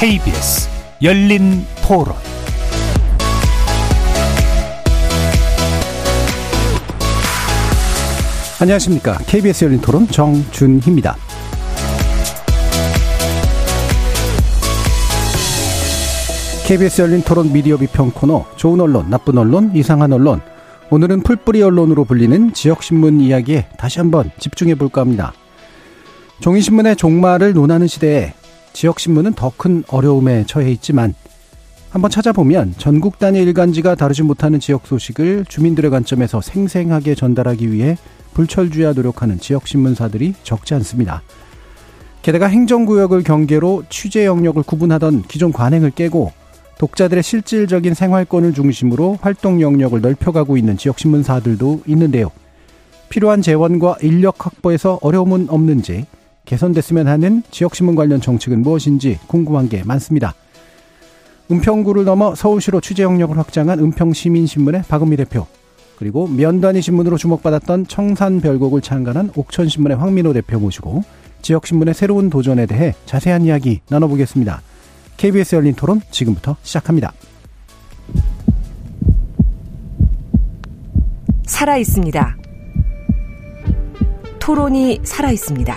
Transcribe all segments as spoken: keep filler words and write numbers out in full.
케이비에스 열린 토론. 안녕하십니까. 케이비에스 열린 토론 정준희입니다. 케이비에스 열린 토론 미디어 비평 코너, 좋은 언론, 나쁜 언론, 이상한 언론. 오늘은 풀뿌리 언론으로 불리는 지역신문 이야기에 다시 한번 집중해 볼까 합니다. 종이신문의 종말을 논하는 시대에 지역신문은 더 큰 어려움에 처해 있지만, 한번 찾아보면 전국 단위 일간지가 다루지 못하는 지역 소식을 주민들의 관점에서 생생하게 전달하기 위해 불철주야 노력하는 지역신문사들이 적지 않습니다. 게다가 행정구역을 경계로 취재 영역을 구분하던 기존 관행을 깨고 독자들의 실질적인 생활권을 중심으로 활동 영역을 넓혀가고 있는 지역신문사들도 있는데요. 필요한 재원과 인력 확보에서 어려움은 없는지, 개선됐으면 하는 지역신문 관련 정책은 무엇인지 궁금한 게 많습니다. 은평구를 넘어 서울시로 취재 영역을 확장한 은평시민신문의 박은미 대표, 그리고 면단위 신문으로 주목받았던 청산별곡을 창간한 옥천신문의 황민호 대표 모시고 지역신문의 새로운 도전에 대해 자세한 이야기 나눠보겠습니다. 케이비에스 열린 토론 지금부터 시작합니다. 살아있습니다. 토론이 살아있습니다.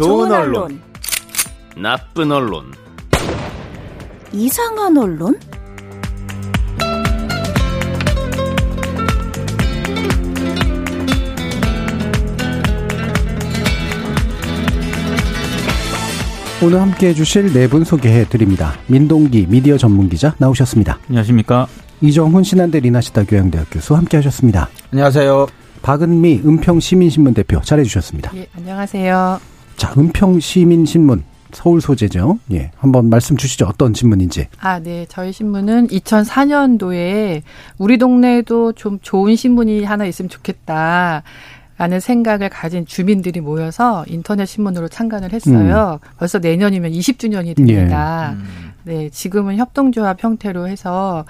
좋은 언론, 나쁜 언론, 이상한 언론? 오늘 함께해 주실 네 분 소개해 드립니다. 민동기 미디어 전문기자 나오셨습니다. 안녕하십니까. 이정훈 신한대 리나시타교양대학 교수 함께하셨습니다. 안녕하세요. 박은미 은평시민신문 대표 잘해주셨습니다. 예, 안녕하세요. 자, 은평시민신문, 서울 소재죠. 예, 한번 말씀 주시죠. 어떤 신문인지. 아, 네. 저희 신문은 이천사년도에 우리 동네에도 좀 좋은 신문이 하나 있으면 좋겠다 라는 생각을 가진 주민들이 모여서 인터넷 신문으로 창간을 했어요. 음. 벌써 내년이면 이십주년이 됩니다. 예. 음. 네, 지금은 협동조합 형태로 해서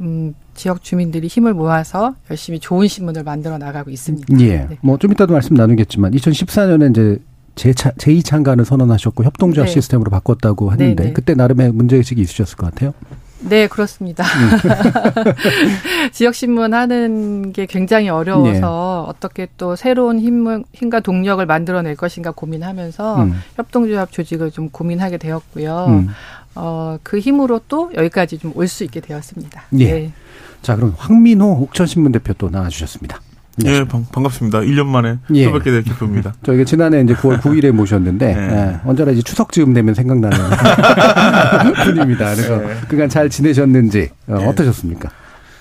음, 지역 주민들이 힘을 모아서 열심히 좋은 신문을 만들어 나가고 있습니다. 예. 네. 뭐 좀 이따도 말씀 나누겠지만 이천십사년에 이제 제차, 제이창간을 선언하셨고 협동조합 네. 시스템으로 바꿨다고 했는데 네네. 그때 나름의 문제의식이 있으셨을 것 같아요. 네, 그렇습니다. 지역신문 하는 게 굉장히 어려워서 네. 어떻게 또 새로운 힘, 힘과 동력을 만들어낼 것인가 고민하면서 음. 협동조합 조직을 좀 고민하게 되었고요. 음. 어, 그 힘으로 또 여기까지 좀 올 수 있게 되었습니다. 예. 네. 자, 그럼 황민호 옥천신문 대표 또 나와주셨습니다. 예, 방, 반갑습니다. 일 년 만에 예. 또 뵙게 될 기쁨입니다. 저희가 지난해 이제 구월 구일에 모셨는데, 네. 예, 언제나 이제 추석쯤 되면 생각나는 분입니다. 그래서 네. 그간 잘 지내셨는지, 어, 예. 어떠셨습니까?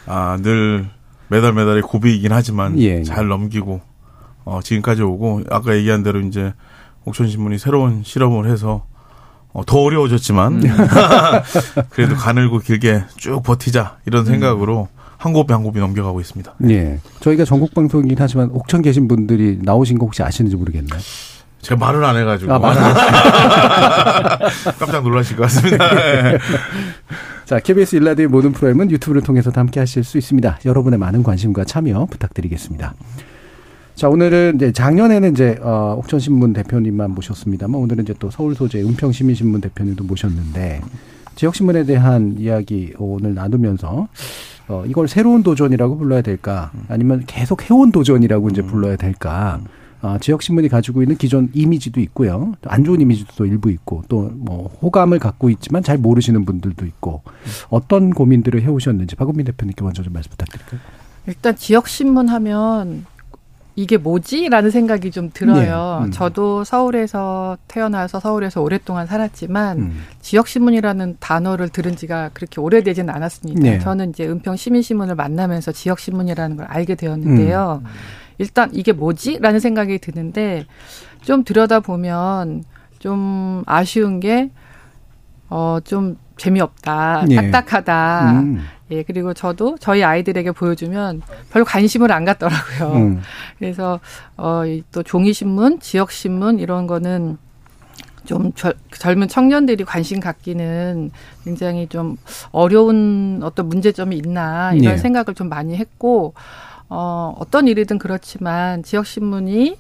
아, 늘 매달 매달의 고비이긴 하지만, 예. 잘 넘기고, 어, 지금까지 오고, 아까 얘기한 대로 이제 옥천신문이 새로운 실험을 해서, 어, 더 어려워졌지만, 그래도 가늘고 길게 쭉 버티자, 이런 생각으로, 음. 한 곱이 한 곱이 넘겨가고 있습니다. 예. 저희가 전국 방송이긴 하지만 옥천 계신 분들이 나오신 거 혹시 아시는지 모르겠나요? 제가 말을 안 해가지고. 아, 말을 안 해가지고. 깜짝 놀라실 것 같습니다. 네. 자, 케이비에스 일라디오의 모든 프로그램은 유튜브를 통해서 함께 하실 수 있습니다. 여러분의 많은 관심과 참여 부탁드리겠습니다. 자, 오늘은 이제 작년에는 이제, 어, 옥천신문 대표님만 모셨습니다만 오늘은 이제 또 서울 소재 은평시민신문 대표님도 모셨는데 지역신문에 대한 이야기 오늘 나누면서 어, 이걸 새로운 도전이라고 불러야 될까? 아니면 계속 해온 도전이라고 이제 불러야 될까? 아, 지역신문이 가지고 있는 기존 이미지도 있고요. 안 좋은 이미지도 일부 있고, 또 뭐, 호감을 갖고 있지만 잘 모르시는 분들도 있고, 어떤 고민들을 해오셨는지, 박은미 대표님께 먼저 좀 말씀 부탁드릴까요? 일단 지역신문 하면, 이게 뭐지? 라는 생각이 좀 들어요. 네. 음. 저도 서울에서 태어나서 서울에서 오랫동안 살았지만 음. 지역신문이라는 단어를 들은 지가 그렇게 오래되진 않았습니다. 네. 저는 이제 은평시민신문을 만나면서 지역신문이라는 걸 알게 되었는데요. 음. 일단 이게 뭐지? 라는 생각이 드는데 좀 들여다보면 좀 아쉬운 게 어, 좀 재미없다, 예. 딱딱하다. 음. 예, 그리고 저도 저희 아이들에게 보여주면 별로 관심을 안 갖더라고요. 음. 그래서 어, 또 종이신문, 지역신문 이런 거는 좀 절, 젊은 청년들이 관심 갖기는 굉장히 좀 어려운 어떤 문제점이 있나 이런 예. 생각을 좀 많이 했고 어, 어떤 일이든 그렇지만 지역신문이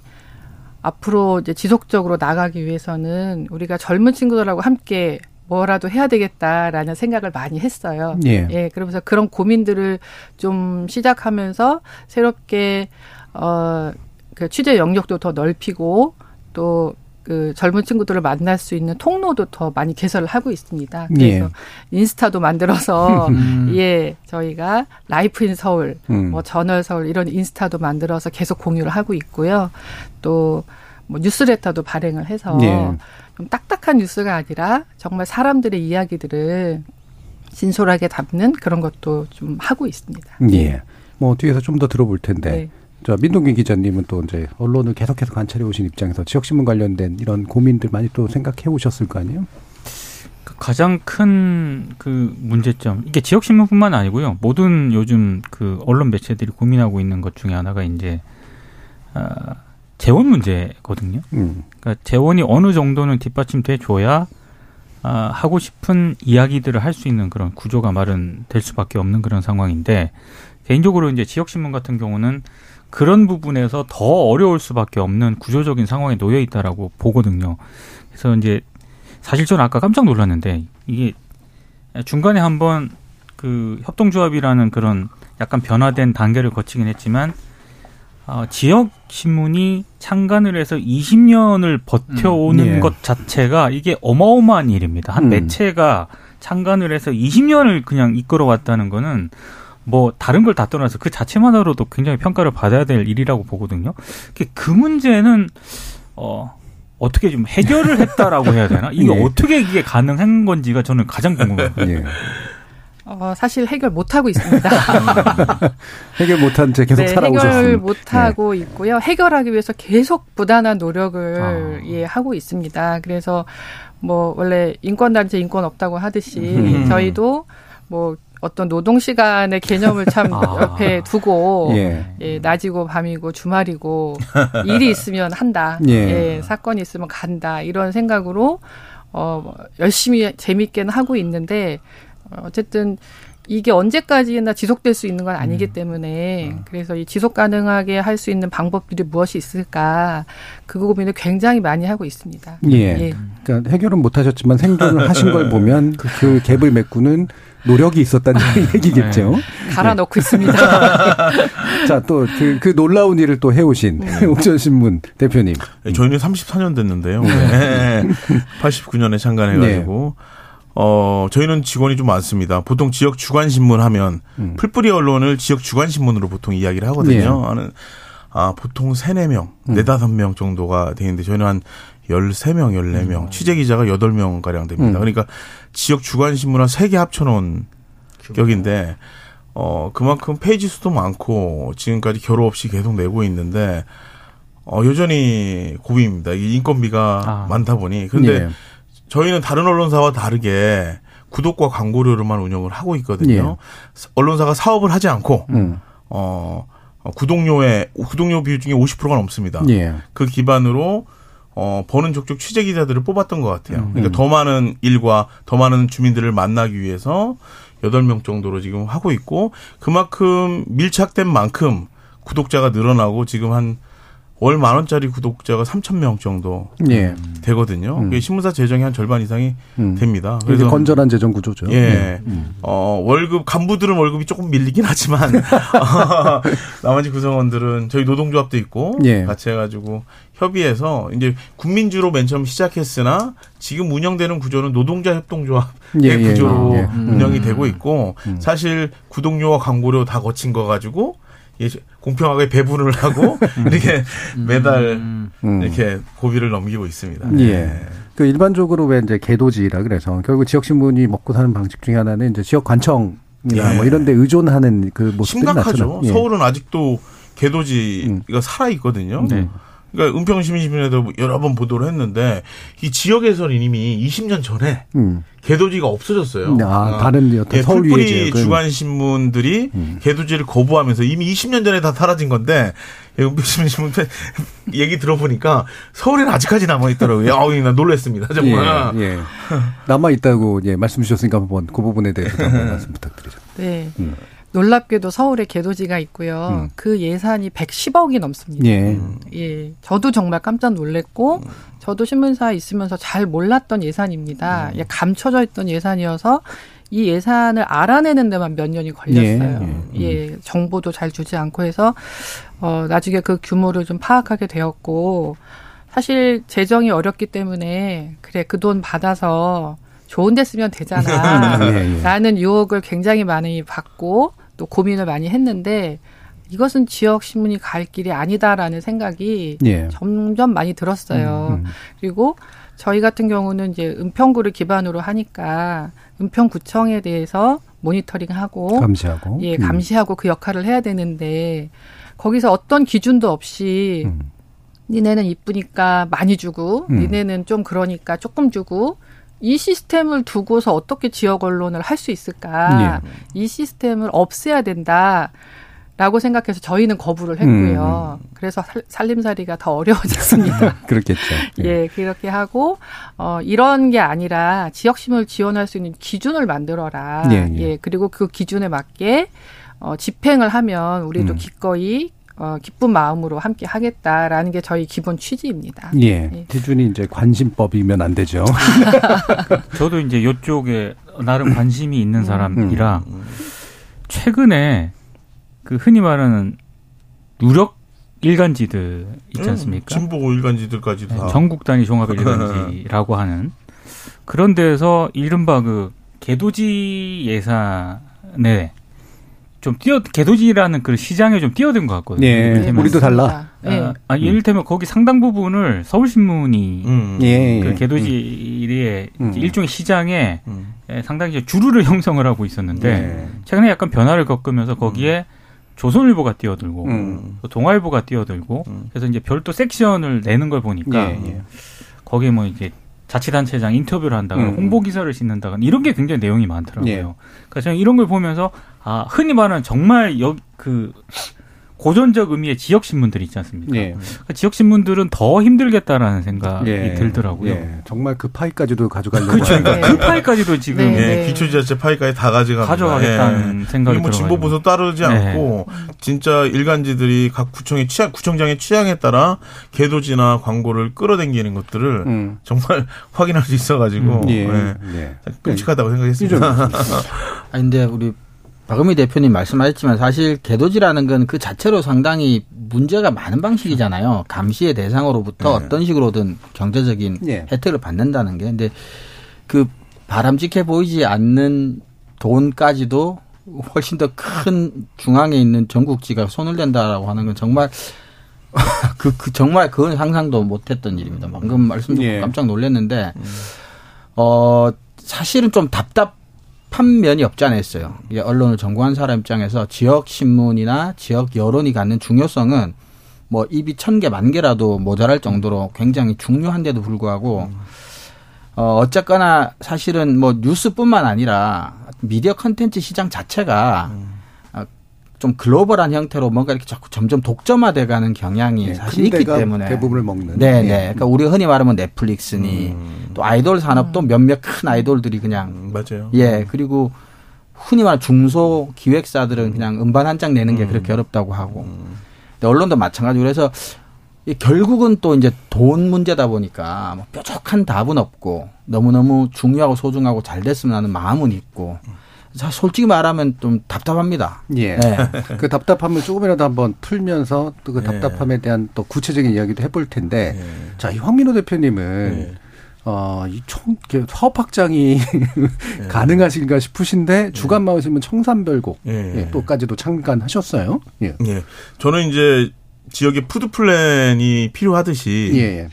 앞으로 이제 지속적으로 나가기 위해서는 우리가 젊은 친구들하고 함께 뭐라도 해야 되겠다라는 생각을 많이 했어요. 예. 예, 그러면서 그런 고민들을 좀 시작하면서 새롭게 어, 그 취재 영역도 더 넓히고 또 그 젊은 친구들을 만날 수 있는 통로도 더 많이 개설을 하고 있습니다. 그래서 예. 인스타도 만들어서 예 저희가 라이프인서울, 음. 뭐 저널서울 이런 인스타도 만들어서 계속 공유를 하고 있고요. 또 뭐 뉴스레터도 발행을 해서 예. 좀 딱딱한 뉴스가 아니라 정말 사람들의 이야기들을 진솔하게 담는 그런 것도 좀 하고 있습니다. 예, 뭐 뒤에서 좀 더 들어볼 텐데. 네. 자, 민동기 기자님은 또 이제 언론을 계속해서 관찰해 오신 입장에서 지역신문 관련된 이런 고민들 많이 또 생각해 오셨을 거 아니에요? 가장 큰 그 문제점, 이게 지역신문뿐만 아니고요. 모든 요즘 그 언론 매체들이 고민하고 있는 것 중에 하나가 이제 어, 재원 문제거든요. 음. 그러니까 재원이 어느 정도는 뒷받침돼 줘야 어, 하고 싶은 이야기들을 할 수 있는 그런 구조가 마련될 수밖에 없는 그런 상황인데 개인적으로 이제 지역신문 같은 경우는 그런 부분에서 더 어려울 수밖에 없는 구조적인 상황에 놓여 있다라고 보거든요. 그래서 이제 사실 저는 아까 깜짝 놀랐는데 이게 중간에 한번 그 협동조합이라는 그런 약간 변화된 단계를 거치긴 했지만 어, 지역 신문이 창간을 해서 이십 년을 버텨오는 음, 예. 것 자체가 이게 어마어마한 일입니다. 한 음. 매체가 창간을 해서 이십 년을 그냥 이끌어왔다는 거는. 뭐 다른 걸 다 떠나서 그 자체만으로도 굉장히 평가를 받아야 될 일이라고 보거든요. 그 문제는 어, 어떻게 좀 해결을 했다라고 해야 되나? 이게 예. 어떻게 이게 가능한 건지가 저는 가장 궁금해요. 예. 어, 사실 해결 못하고 있습니다. 해결 못한 채 계속 네, 살아오셨습니다. 해결 못하고 네. 있고요. 해결하기 위해서 계속 부단한 노력을 아. 예, 하고 있습니다. 그래서 뭐 원래 인권단체 인권 없다고 하듯이 음. 저희도 뭐 어떤 노동 시간의 개념을 참 아. 옆에 두고 예. 예, 낮이고 밤이고 주말이고 일이 있으면 한다. 예. 예, 사건이 있으면 간다. 이런 생각으로 어, 열심히 재미있게는 하고 있는데 어쨌든 이게 언제까지나 지속될 수 있는 건 아니기 음. 때문에 음. 그래서 이 지속 가능하게 할 수 있는 방법들이 무엇이 있을까 그 고민을 굉장히 많이 하고 있습니다. 예, 예. 그러니까 해결은 못 하셨지만 생존을 하신 걸 보면 그 갭을 메꾸는 노력이 있었다는 얘기겠죠. 네. 갈아넣고 있습니다. 자, 또 그 그 놀라운 일을 또 해오신 네. 옥천신문 대표님. 네, 저희는 삼십사 년 됐는데요. 네. 팔십구 년에 창간해가지고 네. 어 저희는 직원이 좀 많습니다. 보통 지역 주간신문 하면 음. 풀뿌리 언론을 지역 주간신문으로 보통 이야기를 하거든요. 네. 하는, 아 보통 서너 명, 음. 네다섯 명 정도가 되는데 저희는 한 열세 명, 열네 명, 음. 취재기자가 여덟 명가량 됩니다. 음. 그러니까 지역 주간신문 한 세 개 합쳐놓은 격인데, 어, 그만큼 페이지 수도 많고, 지금까지 겨루 없이 계속 내고 있는데, 어, 여전히 고비입니다. 이 인건비가 아. 많다 보니. 그런데 네. 저희는 다른 언론사와 다르게 구독과 광고료로만 운영을 하고 있거든요. 네. 언론사가 사업을 하지 않고, 음. 어, 구독료에, 구독료 비율 중에 오십 퍼센트가 넘습니다. 네. 그 기반으로 어, 버는 족족 취재 기자들을 뽑았던 것 같아요. 그러니까 음. 더 많은 일과 더 많은 주민들을 만나기 위해서 여덟 명 정도로 지금 하고 있고 그만큼 밀착된 만큼 구독자가 늘어나고 지금 한 월 만 원짜리 구독자가 삼천 명 정도 예. 되거든요. 음. 신문사 재정이 한 절반 이상이 음. 됩니다. 그래서 이게 건전한 재정 구조죠. 예, 예. 음. 어, 월급 간부들은 월급이 조금 밀리긴 하지만 나머지 구성원들은 저희 노동조합도 있고 예. 같이 해가지고 협의해서 이제 국민주로 맨 처음 시작했으나 지금 운영되는 구조는 노동자 협동조합의 예, 예. 구조로 예. 운영이 음. 되고 있고 음. 사실 구독료와 광고료 다 거친 거 가지고. 공평하게 배분을 하고 이렇게 매달 음. 이렇게 고비를 넘기고 있습니다. 예. 예. 그 일반적으로 왜 이제 개도지라 그래서 결국 지역 신문이 먹고 사는 방식 중에 하나는 이제 지역 관청이나 예. 뭐 이런 데 의존하는 그 모습이 심각하죠. 예. 서울은 아직도 개도지가 음. 살아 있거든요. 네. 그러니까 은평시민신문에도 여러 번 보도를 했는데 이 지역에서는 이미 이십 년 전에 음. 개도지가 없어졌어요. 아, 다른 어떤 예, 서울 풀뿌리 주간신문들이 음. 개도지를 거부하면서 이미 이십 년 전에 다 사라진 건데 은평시민신문 얘기 들어보니까 서울에는 아직까지 남아있더라고요. 아우, 나 놀랬습니다. 정말. 예, 예. 남아있다고 예, 말씀 주셨으니까 한번 그 부분에 대해서 한번 말씀 부탁드리죠. 네. 음. 놀랍게도 서울에 개도지가 있고요. 음. 그 예산이 백십억이 넘습니다. 예. 예. 저도 정말 깜짝 놀랐고, 저도 신문사에 있으면서 잘 몰랐던 예산입니다. 음. 예, 감춰져 있던 예산이어서 이 예산을 알아내는 데만 몇 년이 걸렸어요. 예. 예. 예. 정보도 잘 주지 않고 해서, 어, 나중에 그 규모를 좀 파악하게 되었고, 사실 재정이 어렵기 때문에, 그래, 그 돈 받아서, 좋은 데 쓰면 되잖아. 라는 유혹을 굉장히 많이 받고 또 고민을 많이 했는데 이것은 지역신문이 갈 길이 아니다라는 생각이 예. 점점 많이 들었어요. 음, 음. 그리고 저희 같은 경우는 이제 은평구를 기반으로 하니까 은평구청에 대해서 모니터링하고 감시하고 예, 감시하고 음. 그 역할을 해야 되는데 거기서 어떤 기준도 없이 음. 니네는 이쁘니까 많이 주고 음. 니네는 좀 그러니까 조금 주고 이 시스템을 두고서 어떻게 지역 언론을 할 수 있을까? 예. 이 시스템을 없애야 된다라고 생각해서 저희는 거부를 했고요. 음. 그래서 살, 살림살이가 더 어려워졌습니다. 그렇겠죠. 예. 예, 그렇게 하고 어, 이런 게 아니라 지역신문을 지원할 수 있는 기준을 만들어라. 예, 예. 예 그리고 그 기준에 맞게 어, 집행을 하면 우리도 음. 기꺼이 어, 기쁜 마음으로 함께 하겠다라는 게 저희 기본 취지입니다. 예. 예. 기준이 이제 관심법이면 안 되죠. 저도 이제 이쪽에 나름 관심이 있는 사람이라 음, 음. 최근에 그 흔히 말하는 유력 일간지들 있지 않습니까? 음, 진보고 일간지들까지 다. 네, 전국 단위 종합 일간지라고 하는 그런 데서 이른바 그 개도지 예산에 좀 뛰어 개도지라는 그 시장에 좀 뛰어든 것 같거든요. 네, 우리도 달라. 아, 네. 아 이를테면 거기 상당 부분을 서울신문이 음. 예, 그 개도지의 음. 일종의 시장에 음. 상당히 이제 주류를 형성을 하고 있었는데 예. 최근에 약간 변화를 겪으면서 거기에 음. 조선일보가 뛰어들고 음. 또 동아일보가 뛰어들고 음. 그래서 이제 별도 섹션을 내는 걸 보니까 예, 예. 거기에 뭐 이제 자치단체장 인터뷰를 한다거나 음. 홍보기사를 싣는다거나 이런 게 굉장히 내용이 많더라고요. 예. 그러니까 저는 이런 걸 보면서 아, 흔히 말하는 정말 여, 그 고전적 의미의 지역신문들이 있지 않습니까? 예. 그러니까 지역신문들은 더 힘들겠다라는 생각이 예. 들더라고요. 예. 정말 그 파이까지도 가져가려고. 그렇죠. 네. 그 파이까지도 지금. 네. 네. 네. 기초지자체 파이까지 다 가져가는 가져가겠다는 예. 생각이 들어요. 뭐 진보보수 따르지 네. 않고 진짜 일간지들이 각 구청의 취향, 구청장의 취향에 따라 개도지나 광고를 끌어당기는 것들을 음. 정말 확인할 수 있어가지고 음. 예. 예. 예. 끔찍하다고 생각했습니다. 아니, 근데 우리 박은미 대표님 말씀하셨지만 사실 개도지라는 건 그 자체로 상당히 문제가 많은 방식이잖아요. 감시의 대상으로부터 네. 어떤 식으로든 경제적인 네. 혜택을 받는다는 게. 근데 그 바람직해 보이지 않는 돈까지도 훨씬 더 큰 중앙에 있는 전국지가 손을 댄다라고 하는 건 정말 그, 그 정말 그건 상상도 못했던 일입니다. 방금 말씀 듣고 네. 깜짝 놀랐는데 어, 사실은 좀 답답. 판면이 없지 않았어요. 언론을 전공한 사람 입장에서 지역신문이나 지역 여론이 갖는 중요성은 뭐 입이 천 개, 만 개라도 모자랄 정도로 굉장히 중요한데도 불구하고 어, 어쨌거나 사실은 뭐 뉴스뿐만 아니라 미디어 컨텐츠 시장 자체가 좀 글로벌한 형태로 뭔가 이렇게 자꾸 점점 독점화돼가는 경향이 네, 사실 있기 때문에 대부분을 먹는. 네네. 네. 그러니까 우리가 흔히 말하면 넷플릭스니 음. 또 아이돌 산업도 음. 몇몇 큰 아이돌들이 그냥 음, 맞아요. 예 그리고 흔히 말하는 중소 기획사들은 그냥 음반 한 장 내는 게 음. 그렇게 어렵다고 하고 음. 근데 언론도 마찬가지고 그래서 결국은 또 이제 돈 문제다 보니까 뭐 뾰족한 답은 없고 너무 너무 중요하고 소중하고 잘 됐으면 하는 마음은 있고. 솔직히 말하면 좀 답답합니다. 예. 네. 그 답답함을 조금이라도 한번 풀면서 또 그 답답함에 예. 대한 또 구체적인 이야기도 해볼 텐데, 예. 자, 이 황민호 대표님은, 예. 어, 이 총, 사업학장이 예. 가능하신가 싶으신데, 예. 주간마을신문 청산별곡, 예. 예. 또까지도 창간하셨어요. 예. 예. 저는 이제 지역의 푸드플랜이 필요하듯이, 예.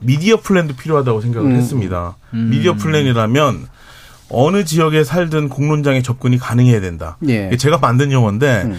미디어 플랜도 필요하다고 생각을 음. 했습니다. 음. 미디어 플랜이라면, 어느 지역에 살든 공론장에 접근이 가능해야 된다. 예. 제가 만든 용어인데 음.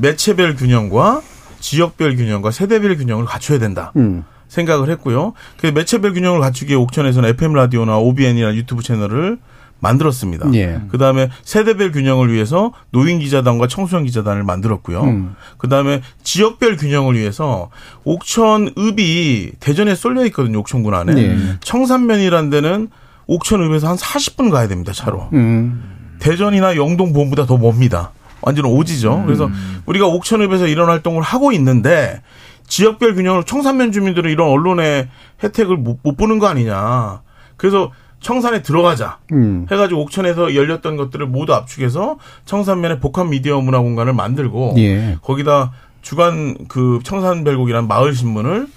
매체별 균형과 지역별 균형과 세대별 균형을 갖춰야 된다. 음. 생각을 했고요. 그 매체별 균형을 갖추기에 옥천에서는 에프엠 라디오나 오비엔이라는 유튜브 채널을 만들었습니다. 예. 그다음에 세대별 균형을 위해서 노인 기자단과 청소년 기자단을 만들었고요. 음. 그다음에 지역별 균형을 위해서 옥천읍이 대전에 쏠려 있거든요. 옥천군 안에. 예. 청산면이라는 데는 옥천읍에서 한 사십 분 가야 됩니다. 차로. 음. 대전이나 영동 보험보다 더 멉니다. 완전 오지죠. 음. 그래서 우리가 옥천읍에서 이런 활동을 하고 있는데 지역별 균형을 청산면 주민들은 이런 언론의 혜택을 못, 못 보는 거 아니냐. 그래서 청산에 들어가자 음. 해가지고 옥천에서 열렸던 것들을 모두 압축해서 청산면의 복합 미디어 문화 공간을 만들고 예. 거기다 주간 그 청산별곡이라는 마을 신문을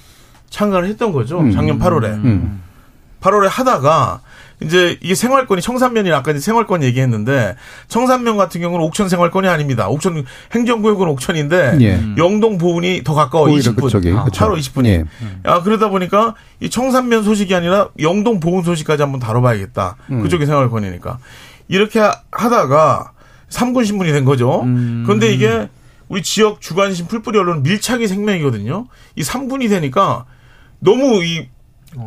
창간을 했던 거죠. 음. 작년 팔월에. 음. 팔월에 하다가 이제 이게 생활권이 청산면이 아까 이제 생활권 얘기했는데 청산면 같은 경우는 옥천 생활권이 아닙니다. 옥천 행정구역은 옥천인데 예. 영동 보은이 더 가까워 이십 분. 차로 이십 분이. 예. 아 그러다 보니까 이 청산면 소식이 아니라 영동 보은 소식까지 한번 다뤄봐야겠다. 음. 그쪽이 생활권이니까. 이렇게 하다가 삼 군 신문이 된 거죠. 음. 그런데 이게 우리 지역 주간신 풀뿌리 언론은 밀착이 생명이거든요. 이 삼 군이 되니까 너무 이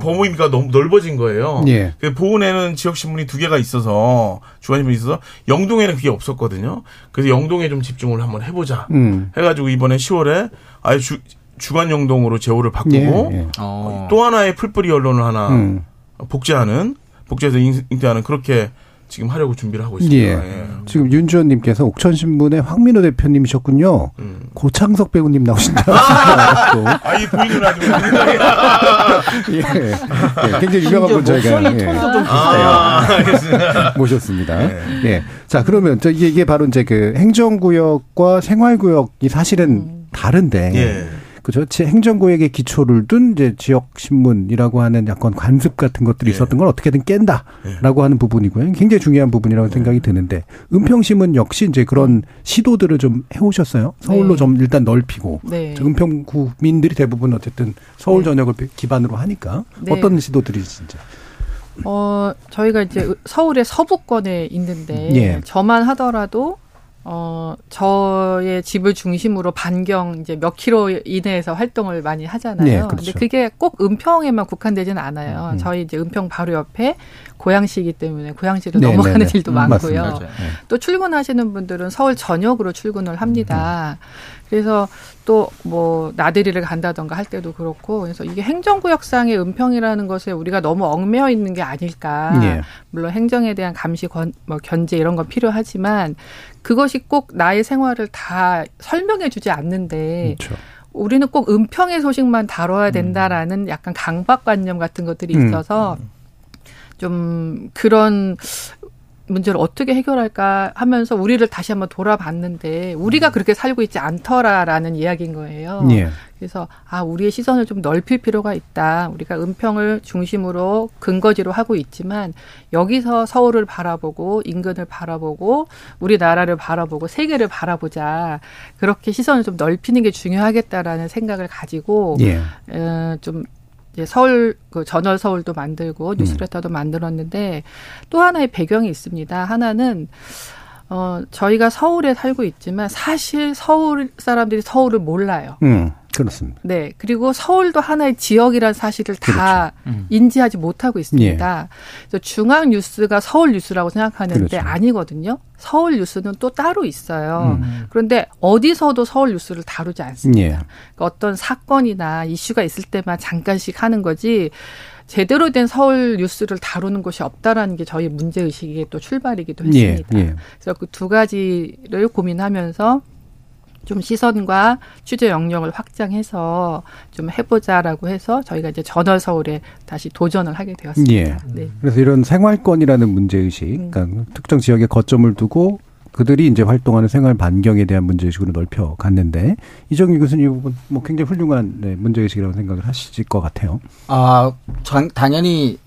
범위가 너무 넓어진 거예요. 예. 보은에는 지역신문이 두 개가 있어서, 주간신문이 있어서, 영동에는 그게 없었거든요. 그래서 영동에 좀 집중을 한번 해보자. 음. 해가지고 이번에 시월에 아예 주, 주간 영동으로 제호를 바꾸고, 예, 예. 어. 또 하나의 풀뿌리 언론을 하나 음. 복제하는, 복제해서 잉태하는 그렇게 지금 하려고 준비를 하고 있습니다. 예. 예. 지금 윤주원님께서 옥천신문의 황민호 대표님이셨군요. 음. 고창석 배우님 나오신다고. 아, 아, 이 보이는 아주. 예. 예. 굉장히 유명한 분 저희가. 목소리 톤도 예. 좀 비슷해요. 아, 알겠습니다. 모셨습니다. 예. 예. 자, 그러면 저 이게, 이게 바로 이제 그 행정구역과 생활구역이 사실은 음. 다른데. 예. 그죠. 행정구역의 기초를 둔 이제 지역신문이라고 하는 약간 관습 같은 것들이 예. 있었던 걸 어떻게든 깬다라고 예. 하는 부분이고요. 굉장히 중요한 부분이라고 예. 생각이 드는데, 은평신문 역시 이제 그런 시도들을 좀 해오셨어요. 서울로 네. 좀 일단 넓히고, 네. 은평구민들이 대부분 어쨌든 서울 전역을 네. 기반으로 하니까 네. 어떤 시도들이 진짜? 어, 저희가 이제 서울의 서부권에 있는데, 예. 저만 하더라도 어, 저의 집을 중심으로 반경 이제 몇 킬로 이내에서 활동을 많이 하잖아요. 네, 그렇죠. 근데 그게 꼭 은평에만 국한되지는 않아요. 음. 저희 이제 은평 바로 옆에 고양시이기 때문에 고양시로 네, 넘어가는 네, 네. 일도 많고요. 음, 네. 또 출근하시는 분들은 서울 전역으로 출근을 합니다. 음. 그래서 또 뭐 나들이를 간다던가 할 때도 그렇고 그래서 이게 행정구역상의 은평이라는 것에 우리가 너무 얽매여 있는 게 아닐까. 예. 물론 행정에 대한 감시, 권, 뭐 견제 이런 건 필요하지만 그것이 꼭 나의 생활을 다 설명해 주지 않는데 그렇죠. 우리는 꼭 은평의 소식만 다뤄야 된다라는 음. 약간 강박관념 같은 것들이 있어서 음. 좀 그런 문제를 어떻게 해결할까 하면서 우리를 다시 한번 돌아봤는데 우리가 그렇게 살고 있지 않더라라는 이야기인 거예요. 예. 그래서 아 우리의 시선을 좀 넓힐 필요가 있다. 우리가 은평을 중심으로 근거지로 하고 있지만 여기서 서울을 바라보고 인근을 바라보고 우리나라를 바라보고 세계를 바라보자. 그렇게 시선을 좀 넓히는 게 중요하겠다라는 생각을 가지고 예. 어, 좀 이제 서울 그 저널서울도 만들고 뉴스레터도 음. 만들었는데 또 하나의 배경이 있습니다. 하나는 어 저희가 서울에 살고 있지만 사실 서울 사람들이 서울을 몰라요. 음, 그렇습니다. 네. 그리고 서울도 하나의 지역이라는 사실을 다 그렇죠. 음. 인지하지 못하고 있습니다. 예. 그래서 중앙 뉴스가 서울 뉴스라고 생각하는데 그렇죠. 아니거든요. 서울 뉴스는 또 따로 있어요. 음. 그런데 어디서도 서울 뉴스를 다루지 않습니다. 예. 그러니까 어떤 사건이나 이슈가 있을 때만 잠깐씩 하는 거지 제대로 된 서울 뉴스를 다루는 곳이 없다라는 게 저희 문제의식의 또 출발이기도 했습니다. 예, 예. 그래서 그 두 가지를 고민하면서 좀 시선과 취재 영역을 확장해서 좀 해보자라고 해서 저희가 이제 저널 서울에 다시 도전을 하게 되었습니다. 예. 네. 그래서 이런 생활권이라는 문제의식, 그러니까 특정 지역에 거점을 두고 그들이 이제 활동하는 생활 반경에 대한 문제의식으로 넓혀갔는데 이정희 교수님 이 부분 뭐 굉장히 훌륭한 네, 문제의식이라고 생각을 하실 것 같아요. 아 장, 당연히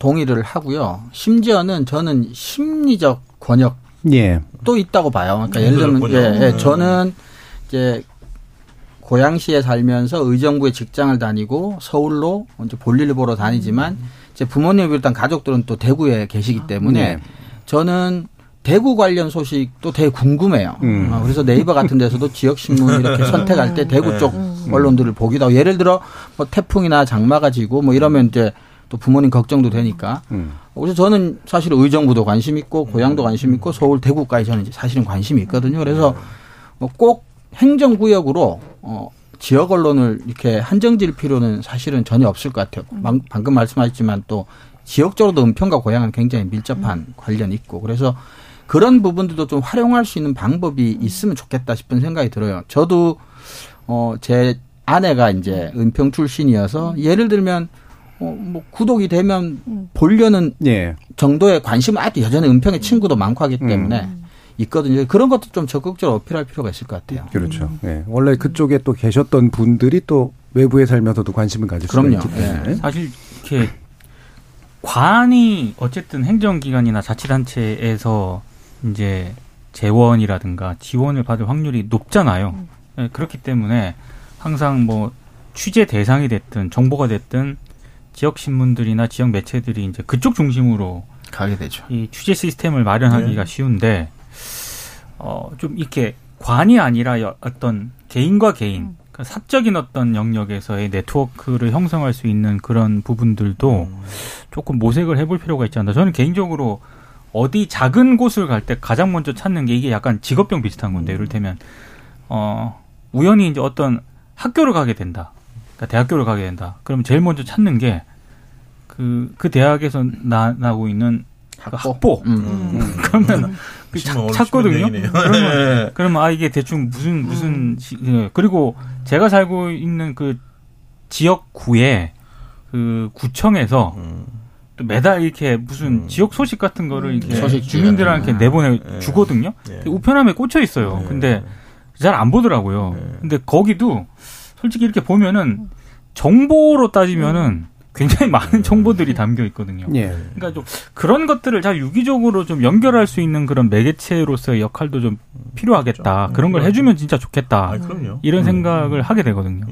동의를 하고요. 심지어는 저는 심리적 권역도 예. 있다고 봐요. 그러니까 예를 들면 예, 예, 저는 이제 고양시에 살면서 의정부에 직장을 다니고 서울로 이제 볼일을 보러 다니지만 제 부모님 비롯한 가족들은 또 대구에 계시기 때문에 저는 대구 관련 소식도 되게 궁금해요. 음. 어, 그래서 네이버 같은 데서도 지역신문 이렇게 선택할 때 대구 쪽 언론들을 보기도 하고, 예를 들어 뭐 태풍이나 장마가 지고 뭐 이러면 이제 또 부모님 걱정도 되니까. 음. 그래서 저는 사실 의정부도 관심 있고 고양도 관심 있고 서울, 대구까지 저는 사실은 관심이 있거든요. 그래서 뭐 꼭 행정구역으로 어, 지역 언론을 이렇게 한정질 필요는 사실은 전혀 없을 것 같아요. 방, 방금 말씀하셨지만 또 지역적으로도 은평과 고양은 굉장히 밀접한 음. 관련이 있고, 그래서 그런 부분들도 좀 활용할 수 있는 방법이 있으면 좋겠다 싶은 생각이 들어요. 저도 어, 제 아내가 이제 은평 출신이어서 예를 들면 어, 뭐 구독이 되면 음. 보려는 예. 정도의 관심은 아직 여전히 은평의 친구도 많고 하기 때문에 음. 있거든요. 그런 것도 좀 적극적으로 어필할 필요가 있을 것 같아요. 그렇죠. 예. 원래 그쪽에 또 계셨던 분들이 또 외부에 살면서도 관심을 가질 수가 있기 때문에. 예. 사실 이렇게 관이 어쨌든 행정기관이나 자치단체에서 이제 재원이라든가 지원을 받을 확률이 높잖아요. 음. 그렇기 때문에 항상 뭐 취재 대상이 됐든 정보가 됐든 지역 신문들이나 지역 매체들이 이제 그쪽 중심으로 가게 되죠. 이 취재 시스템을 마련하기가 네. 쉬운데 어, 좀 이렇게 관이 아니라 어떤 개인과 개인 음. 그러니까 사적인 어떤 영역에서의 네트워크를 형성할 수 있는 그런 부분들도 음. 조금 모색을 해볼 필요가 있지 않나. 저는 개인적으로 어디 작은 곳을 갈 때 가장 먼저 찾는 게 이게 약간 직업병 비슷한 건데, 이를테면 어, 우연히 이제 어떤 학교를 가게 된다. 그러니까 대학교를 가게 된다. 그럼 제일 먼저 찾는 게 그, 그 대학에서 나, 나고 있는 학보. 학보. 음. 음. 그러면 음. 그 차, 찾거든요. 그러면, 그러면 아 이게 대충 무슨 무슨 음. 그리고 제가 살고 있는 그 지역구에 그 구청에서 음. 또 매달 이렇게 무슨 음. 지역 소식 같은 거를 이렇게 네. 주민들한테 내보내 네. 주거든요. 네. 우편함에 꽂혀 있어요. 네. 근데 잘 안 보더라고요. 네. 근데 거기도 솔직히 이렇게 보면은 정보로 따지면은 굉장히 많은 정보들이 담겨 있거든요. 네. 그러니까 좀 그런 것들을 잘 유기적으로 좀 연결할 수 있는 그런 매개체로서의 역할도 좀 필요하겠다. 그렇죠. 그런 걸 해주면 진짜 좋겠다. 아, 그럼요. 이런 생각을 음. 하게 되거든요.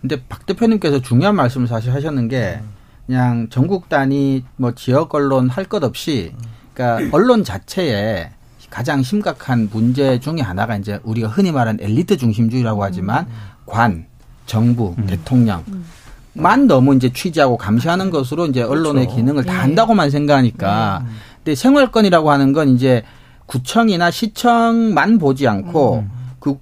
그런데 박 대표님께서 중요한 말씀을 사실 하셨는 게 그냥 전국 단위 뭐 지역 언론 할 것 없이, 그러니까 언론 자체에 가장 심각한 문제 중에 하나가 이제 우리가 흔히 말하는 엘리트 중심주의라고 하지만 음. 관, 정부, 음. 대통령. 음. 만 너무 이제 취재하고 감시하는 것으로 이제 언론의 그렇죠. 기능을 다 한다고만 생각하니까. 음. 근데 생활권이라고 하는 건 이제 구청이나 시청만 보지 않고 음. 그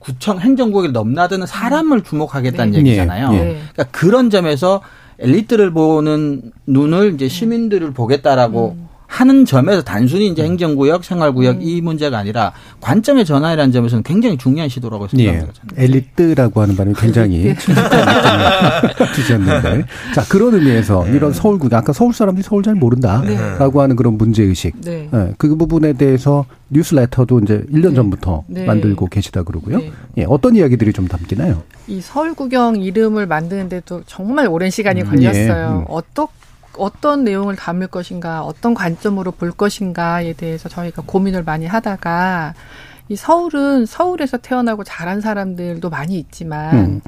구청 행정구역을 넘나드는 사람을 주목하겠다는 네. 얘기잖아요. 네. 네. 그러니까 그런 점에서 엘리트를 보는 눈을 이제 시민들을 보겠다라고 음. 하는 점에서 단순히 이제 행정구역, 생활구역 음. 이 문제가 아니라 관점의 전환이라는 점에서는 굉장히 중요한 시도라고 생각합니다. 예. 엘리트라고 하는 발음이 굉장히 드셨는데, 자 그런 의미에서 네. 이런 서울구, 아까 서울 사람들이 서울 잘 모른다라고 네. 하는 그런 문제 의식, 네. 네. 그 부분에 대해서 뉴스레터도 이제 일 년 네. 전부터 네. 만들고 계시다 그러고요. 네. 예. 어떤 이야기들이 좀 담기나요? 이 서울구경 이름을 만드는데도 정말 오랜 시간이 음. 걸렸어요. 예. 음. 어떻게 어떤 내용을 담을 것인가, 어떤 관점으로 볼 것인가에 대해서 저희가 고민을 많이 하다가, 이 서울은 서울에서 태어나고 자란 사람들도 많이 있지만 음.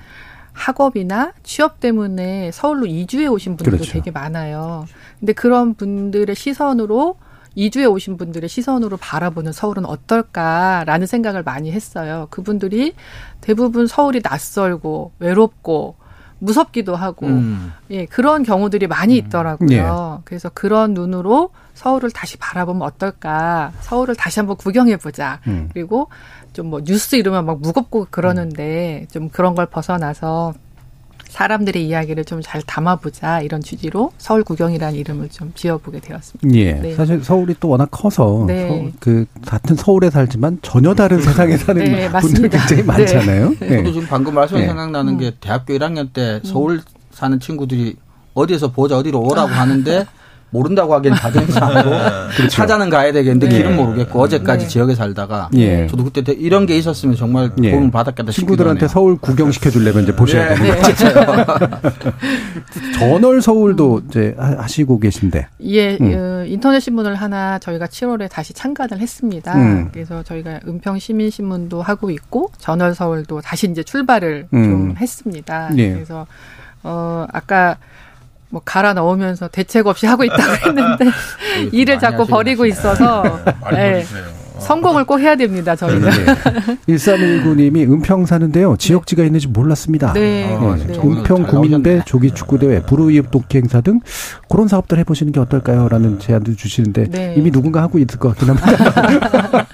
학업이나 취업 때문에 서울로 이주해 오신 분들도 그렇죠. 되게 많아요. 근데 그런 분들의 시선으로, 이주해 오신 분들의 시선으로 바라보는 서울은 어떨까라는 생각을 많이 했어요. 그분들이 대부분 서울이 낯설고 외롭고 무섭기도 하고 음. 예, 그런 경우들이 많이 있더라고요. 음. 예. 그래서 그런 눈으로 서울을 다시 바라보면 어떨까, 서울을 다시 한번 구경해보자. 음. 그리고 좀 뭐 뉴스 이러면 막 무겁고 그러는데 좀 그런 걸 벗어나서 사람들의 이야기를 좀 잘 담아보자, 이런 취지로 서울 구경이라는 이름을 좀 지어보게 되었습니다. 예, 네. 사실 서울이 또 워낙 커서 네. 서울, 그 같은 서울에 살지만 전혀 다른 세상에 사는 네, 분들 굉장히 많잖아요. 네. 네. 저도 지금 방금 말씀 네. 생각나는 게 대학교 일 학년 때 서울 사는 친구들이 어디에서 보자, 어디로 오라고 하는데 모른다고 하기엔 자존심 상하고 그렇죠. 찾아는 가야 되겠는데 네. 길은 모르겠고 어제까지 네. 지역에 살다가 네. 저도 그때 이런 게 있었으면 정말 네. 도움을 받았겠다. 친구들한테 서울 구경시켜주려면 이제 보셔야 네. 되는 거죠. 저널서울도 이제 하시고 계신데. 예, 음. 인터넷 신문을 하나 저희가 칠월에 다시 창간을 했습니다. 음. 그래서 저희가 은평시민신문도 하고 있고 저널서울도 다시 이제 출발을 음. 좀 했습니다. 네. 그래서 어, 아까 뭐 갈아 넣으면서 대책 없이 하고 있다고 했는데 일을 자꾸 버리고 있어서 네. 성공을 꼭 해야 됩니다. 저희는. 네. 일삼일구 님이 은평 사는데요. 지역지가 네. 있는지 몰랐습니다. 네. 아, 네. 은평 구민대 조기축구대회, 불우이웃 독기행사 등 그런 사업들 해보시는 게 어떨까요? 라는 제안도 주시는데 네. 이미 누군가 하고 있을 것 같긴 합니다.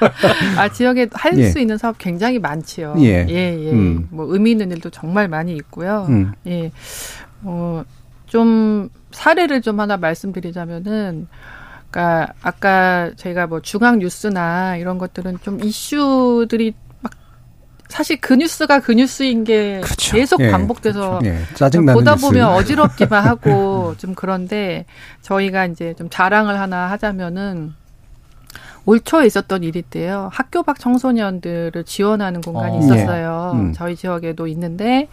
아, 지역에 할 수 예. 있는 사업 굉장히 많지요. 예. 예, 예. 음. 뭐 의미 있는 일도 정말 많이 있고요. 음. 예. 어, 좀 사례를 좀 하나 말씀드리자면은 그러니까 아까 저희가 뭐 중앙 뉴스나 이런 것들은 좀 이슈들이 막 사실 그 뉴스가 그 뉴스인 게 그렇죠. 계속 예, 반복돼서 그렇죠. 예, 짜증나는 보다 뉴스. 보면 어지럽기만 하고 좀 그런데 저희가 이제 좀 자랑을 하나 하자면은 올 초에 있었던 일이 때요. 학교 밖 청소년들을 지원하는 공간이 어, 있었어요. 예. 음. 저희 지역에도 있는데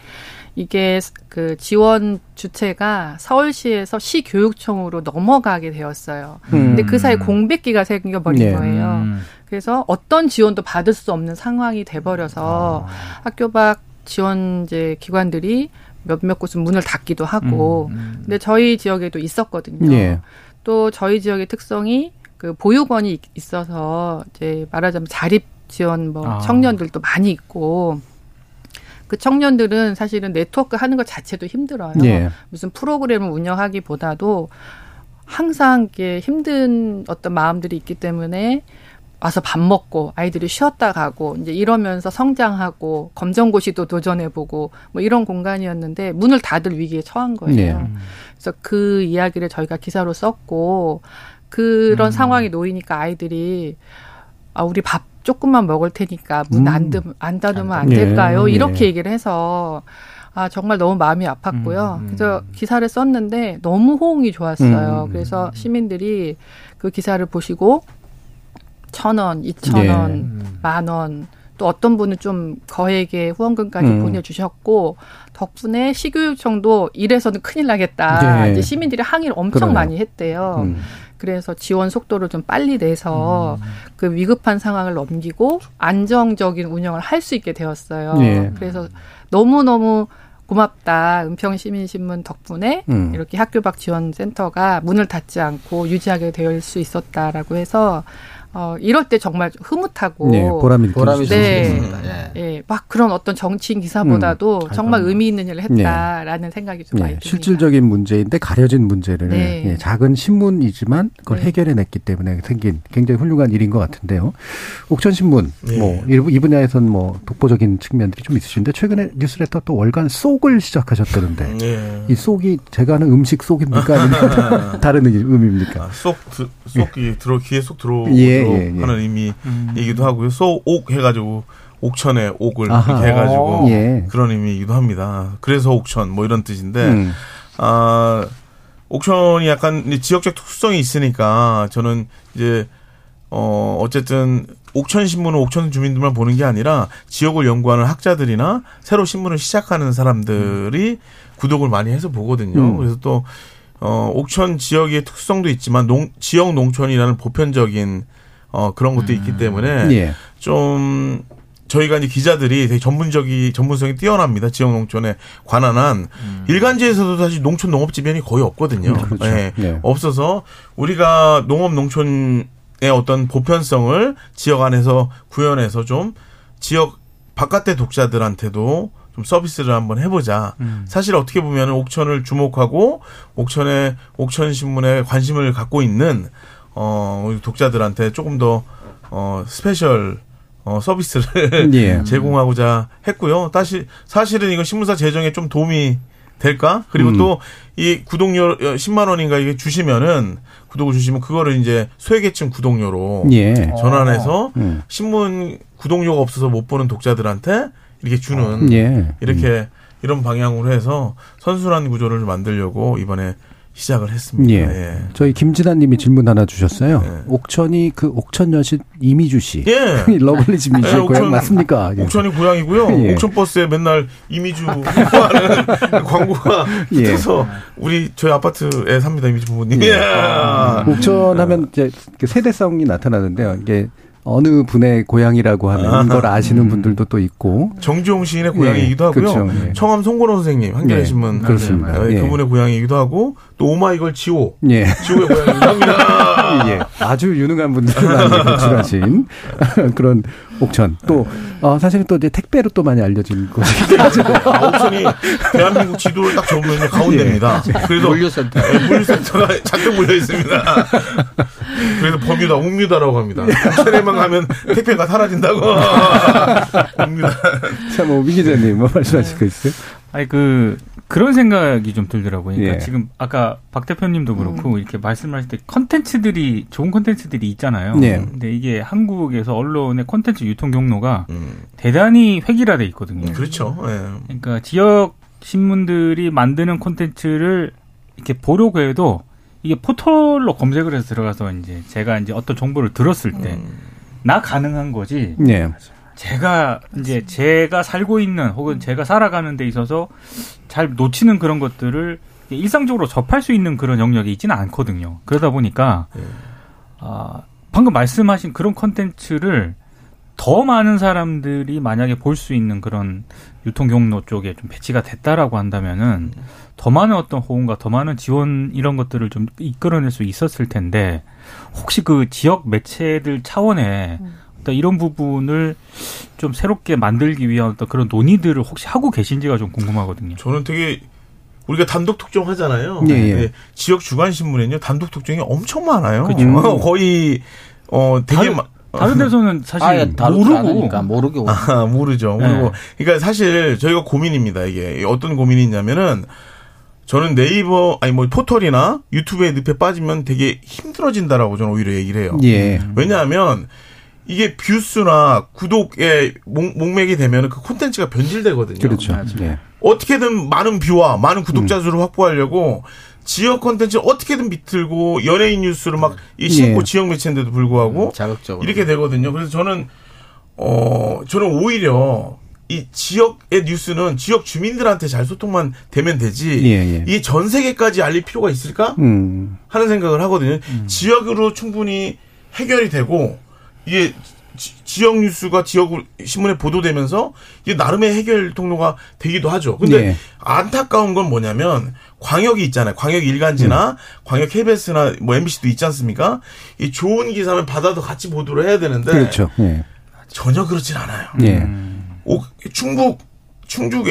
이게 그 지원 주체가 서울시에서 시교육청으로 넘어가게 되었어요. 음. 근데 그 사이 공백기가 생겨버린 예. 거예요. 그래서 어떤 지원도 받을 수 없는 상황이 돼버려서 아. 학교 밖 지원 이제 기관들이 몇몇 곳은 문을 닫기도 하고. 음. 음. 근데 저희 지역에도 있었거든요. 예. 또 저희 지역의 특성이 그 보육원이 있어서 이제 말하자면 자립 지원 뭐 아. 청년들도 많이 있고. 그 청년들은 사실은 네트워크 하는 것 자체도 힘들어요. 예. 무슨 프로그램을 운영하기보다도 항상 힘든 어떤 마음들이 있기 때문에 와서 밥 먹고 아이들이 쉬었다 가고 이제 이러면서 성장하고 검정고시도 도전해보고 뭐 이런 공간이었는데 문을 닫을 위기에 처한 거예요. 예. 그래서 그 이야기를 저희가 기사로 썼고 그런 음. 상황에 놓이니까 아이들이 아, 우리 밥 조금만 먹을 테니까 문 안 음. 안 닫으면 안 될까요? 예, 이렇게 예. 얘기를 해서 아 정말 너무 마음이 아팠고요. 음, 음. 그래서 기사를 썼는데 너무 호응이 좋았어요. 음, 그래서 시민들이 그 기사를 보시고 천 원, 이천 예. 원, 만 원, 또 어떤 분은 좀 거액의 후원금까지 음. 보내주셨고 덕분에 시교육청도 이래서는 큰일 나겠다. 예. 이제 시민들이 항의를 엄청 그래요. 많이 했대요. 음. 그래서 지원 속도를 좀 빨리 내서 음. 그 위급한 상황을 넘기고 안정적인 운영을 할 수 있게 되었어요. 예. 그래서 너무너무 고맙다. 은평시민신문 덕분에 음. 이렇게 학교 밖 지원센터가 문을 닫지 않고 유지하게 될 수 있었다라고 해서 어, 이럴 때 정말 흐뭇하고. 네, 보람이 보람이 네, 네. 네, 막 그런 어떤 정치인 기사보다도 음, 정말 의미 있는 일을 했다라는 네. 생각이 좀 네, 많이 듭니다. 실질적인 문제인데 가려진 문제를 네. 네, 작은 신문이지만 그걸 네. 해결해냈기 때문에 생긴 굉장히 훌륭한 일인 것 같은데요. 옥천신문, 네. 뭐, 이 분야에선 뭐 독보적인 측면들이 좀 있으신데 최근에 뉴스레터 또 월간 쏙을 시작하셨다는데 네. 이 쏙이 제가 아는 음식 쏙입니까? 아니면 다른 의미입니까? 아, 쏙, 드, 쏙이 예. 들어, 귀에 쏙 들어오고. 예. 예, 예. 하는 의미이기도 하고요. 소옥 해가지고 옥천의 옥을 아하, 이렇게 해가지고 예. 그런 의미이기도 합니다. 그래서 옥천 뭐 이런 뜻인데 음. 아, 옥천이 약간 지역적 특수성이 있으니까 저는 이제 어, 어쨌든 옥천 신문은 옥천 주민들만 보는 게 아니라 지역을 연구하는 학자들이나 새로 신문을 시작하는 사람들이 음. 구독을 많이 해서 보거든요. 음. 그래서 또 어, 옥천 지역의 특수성도 있지만 농, 지역 농촌이라는 보편적인 어, 그런 것도 음. 있기 때문에, 예. 좀, 저희가 이제 기자들이 되게 전문적이, 전문성이 뛰어납니다. 지역 농촌에 관한 한. 음. 일간지에서도 사실 농촌 농업지변이 거의 없거든요. 그렇죠. 예. 예. 없어서 우리가 농업 농촌의 어떤 보편성을 지역 안에서 구현해서 좀 지역 바깥의 독자들한테도 좀 서비스를 한번 해보자. 음. 사실 어떻게 보면 옥천을 주목하고 옥천에, 옥천신문에 관심을 갖고 있는 어, 독자들한테 조금 더, 어, 스페셜, 어, 서비스를 예. 제공하고자 했고요. 사실, 사실은 이거 신문사 재정에 좀 도움이 될까? 그리고 음. 또, 이 구독료 십만 원인가 이게 주시면은, 구독을 주시면 그거를 이제 소외계층 구독료로 예. 전환해서, 아. 신문 구독료가 없어서 못 보는 독자들한테 이렇게 주는, 아. 예. 이렇게, 음. 이런 방향으로 해서 선순환 구조를 만들려고 이번에 시작을 했습니다. 예. 예. 저희 김진아님이 질문 하나 주셨어요. 예. 옥천이 그 옥천 여신 이미주 씨, 예. 러블리즈 이미주 예. 고향 맞습니까? 옥천이 고향이고요. 예. 옥천 버스에 맨날 이미주 홍보하는 광고가 붙어서 예. 우리 저희 아파트에 삽니다 이미주 부모님. 예. 예. 옥천하면 이제 세대성이 나타나는데요. 이게 어느 분의 고향이라고 하는 아. 걸 아시는 분들도 또 있고. 정주영 시인의 고향이기도 하고요. 그렇죠. 예. 청암 송건호 선생님 한겨레신문. 예. 그렇습니다. 예. 그분의 고향이기도 하고 또 오마이걸 지호. 예. 지호의 고향이기도 합니다. 예. 아주 유능한 분들이 많이 도출하신 그런 옥천. 또 어, 사실 또 이제 택배로 또 많이 알려진 곳이기도 하죠. 옥천이 대한민국 지도를 딱 접으면 가운데입니다. 예. 그래서 물류센터. 물류센터가 잔뜩 몰려 있습니다. 그래서 범유다, 옥류다라고 합니다. 옥천에만 가면 택배가 사라진다고. 옵니다. 참, 오, 민 기자님, 뭐 말씀하실 거 있어요? 아니, 그, 그런 생각이 좀 들더라고요. 그러니까 예. 지금, 아까 박 대표님도 그렇고, 음. 이렇게 말씀하실 때 컨텐츠들이, 좋은 컨텐츠들이 있잖아요. 예. 근데 이게 한국에서 언론의 컨텐츠 유통 경로가 음. 대단히 획일화되어 있거든요. 그렇죠. 예. 그러니까 지역 신문들이 만드는 컨텐츠를 이렇게 보려고 해도 이게 포털로 검색을 해서 들어가서 이제 제가 이제 어떤 정보를 들었을 때 나 음. 가능한 거지. 네. 제가 이제 제가 살고 있는 혹은 제가 살아가는 데 있어서 잘 놓치는 그런 것들을 일상적으로 접할 수 있는 그런 영역이 있지는 않거든요. 그러다 보니까 네. 아, 방금 말씀하신 그런 콘텐츠를 더 많은 사람들이 만약에 볼 수 있는 그런 유통 경로 쪽에 좀 배치가 됐다라고 한다면은 더 많은 어떤 호응과 더 많은 지원 이런 것들을 좀 이끌어낼 수 있었을 텐데 혹시 그 지역 매체들 차원에 어떤 이런 부분을 좀 새롭게 만들기 위한 어떤 그런 논의들을 혹시 하고 계신지가 좀 궁금하거든요. 저는 되게 우리가 단독 특종하잖아요. 예, 예. 네, 지역 주간 신문에는요 단독 특종이 엄청 많아요. 그렇죠. 거의 어 되게 많. 다른 데서는 사실 아, 모르고 모르게 아, 모르죠. 모르고. 네. 그러니까 사실 저희가 고민입니다. 이게 어떤 고민이 있냐면은 저는 네이버 아니 뭐 포털이나 유튜브에 늪에 빠지면 되게 힘들어진다라고 저는 오히려 얘기를 해요. 예. 왜냐하면 이게 뷰수나 구독에 목, 목맥이 되면 그 콘텐츠가 변질되거든요. 그렇죠. 네. 어떻게든 많은 뷰와 많은 구독자 수를 음. 확보하려고 지역 콘텐츠 어떻게든 비틀고 연예인 뉴스를 막 이 신고 예. 지역 매체인데도 불구하고 자극적으로 이렇게 되거든요. 그래서 저는 어 저는 오히려 이 지역의 뉴스는 지역 주민들한테 잘 소통만 되면 되지 예, 예. 이게 전 세계까지 알릴 필요가 있을까 음. 하는 생각을 하거든요. 음. 지역으로 충분히 해결이 되고 이게 지, 지역 뉴스가 지역 신문에 보도되면서 이게 나름의 해결 통로가 되기도 하죠. 근데 네. 안타까운 건 뭐냐면 광역이 있잖아요. 광역 일간지나 음. 광역 케이비에스나 뭐 엠비씨도 있지 않습니까? 이 좋은 기사면 받아도 같이 보도를 해야 되는데 그렇죠. 네. 전혀 그렇진 않아요. 네. 오, 충북 충북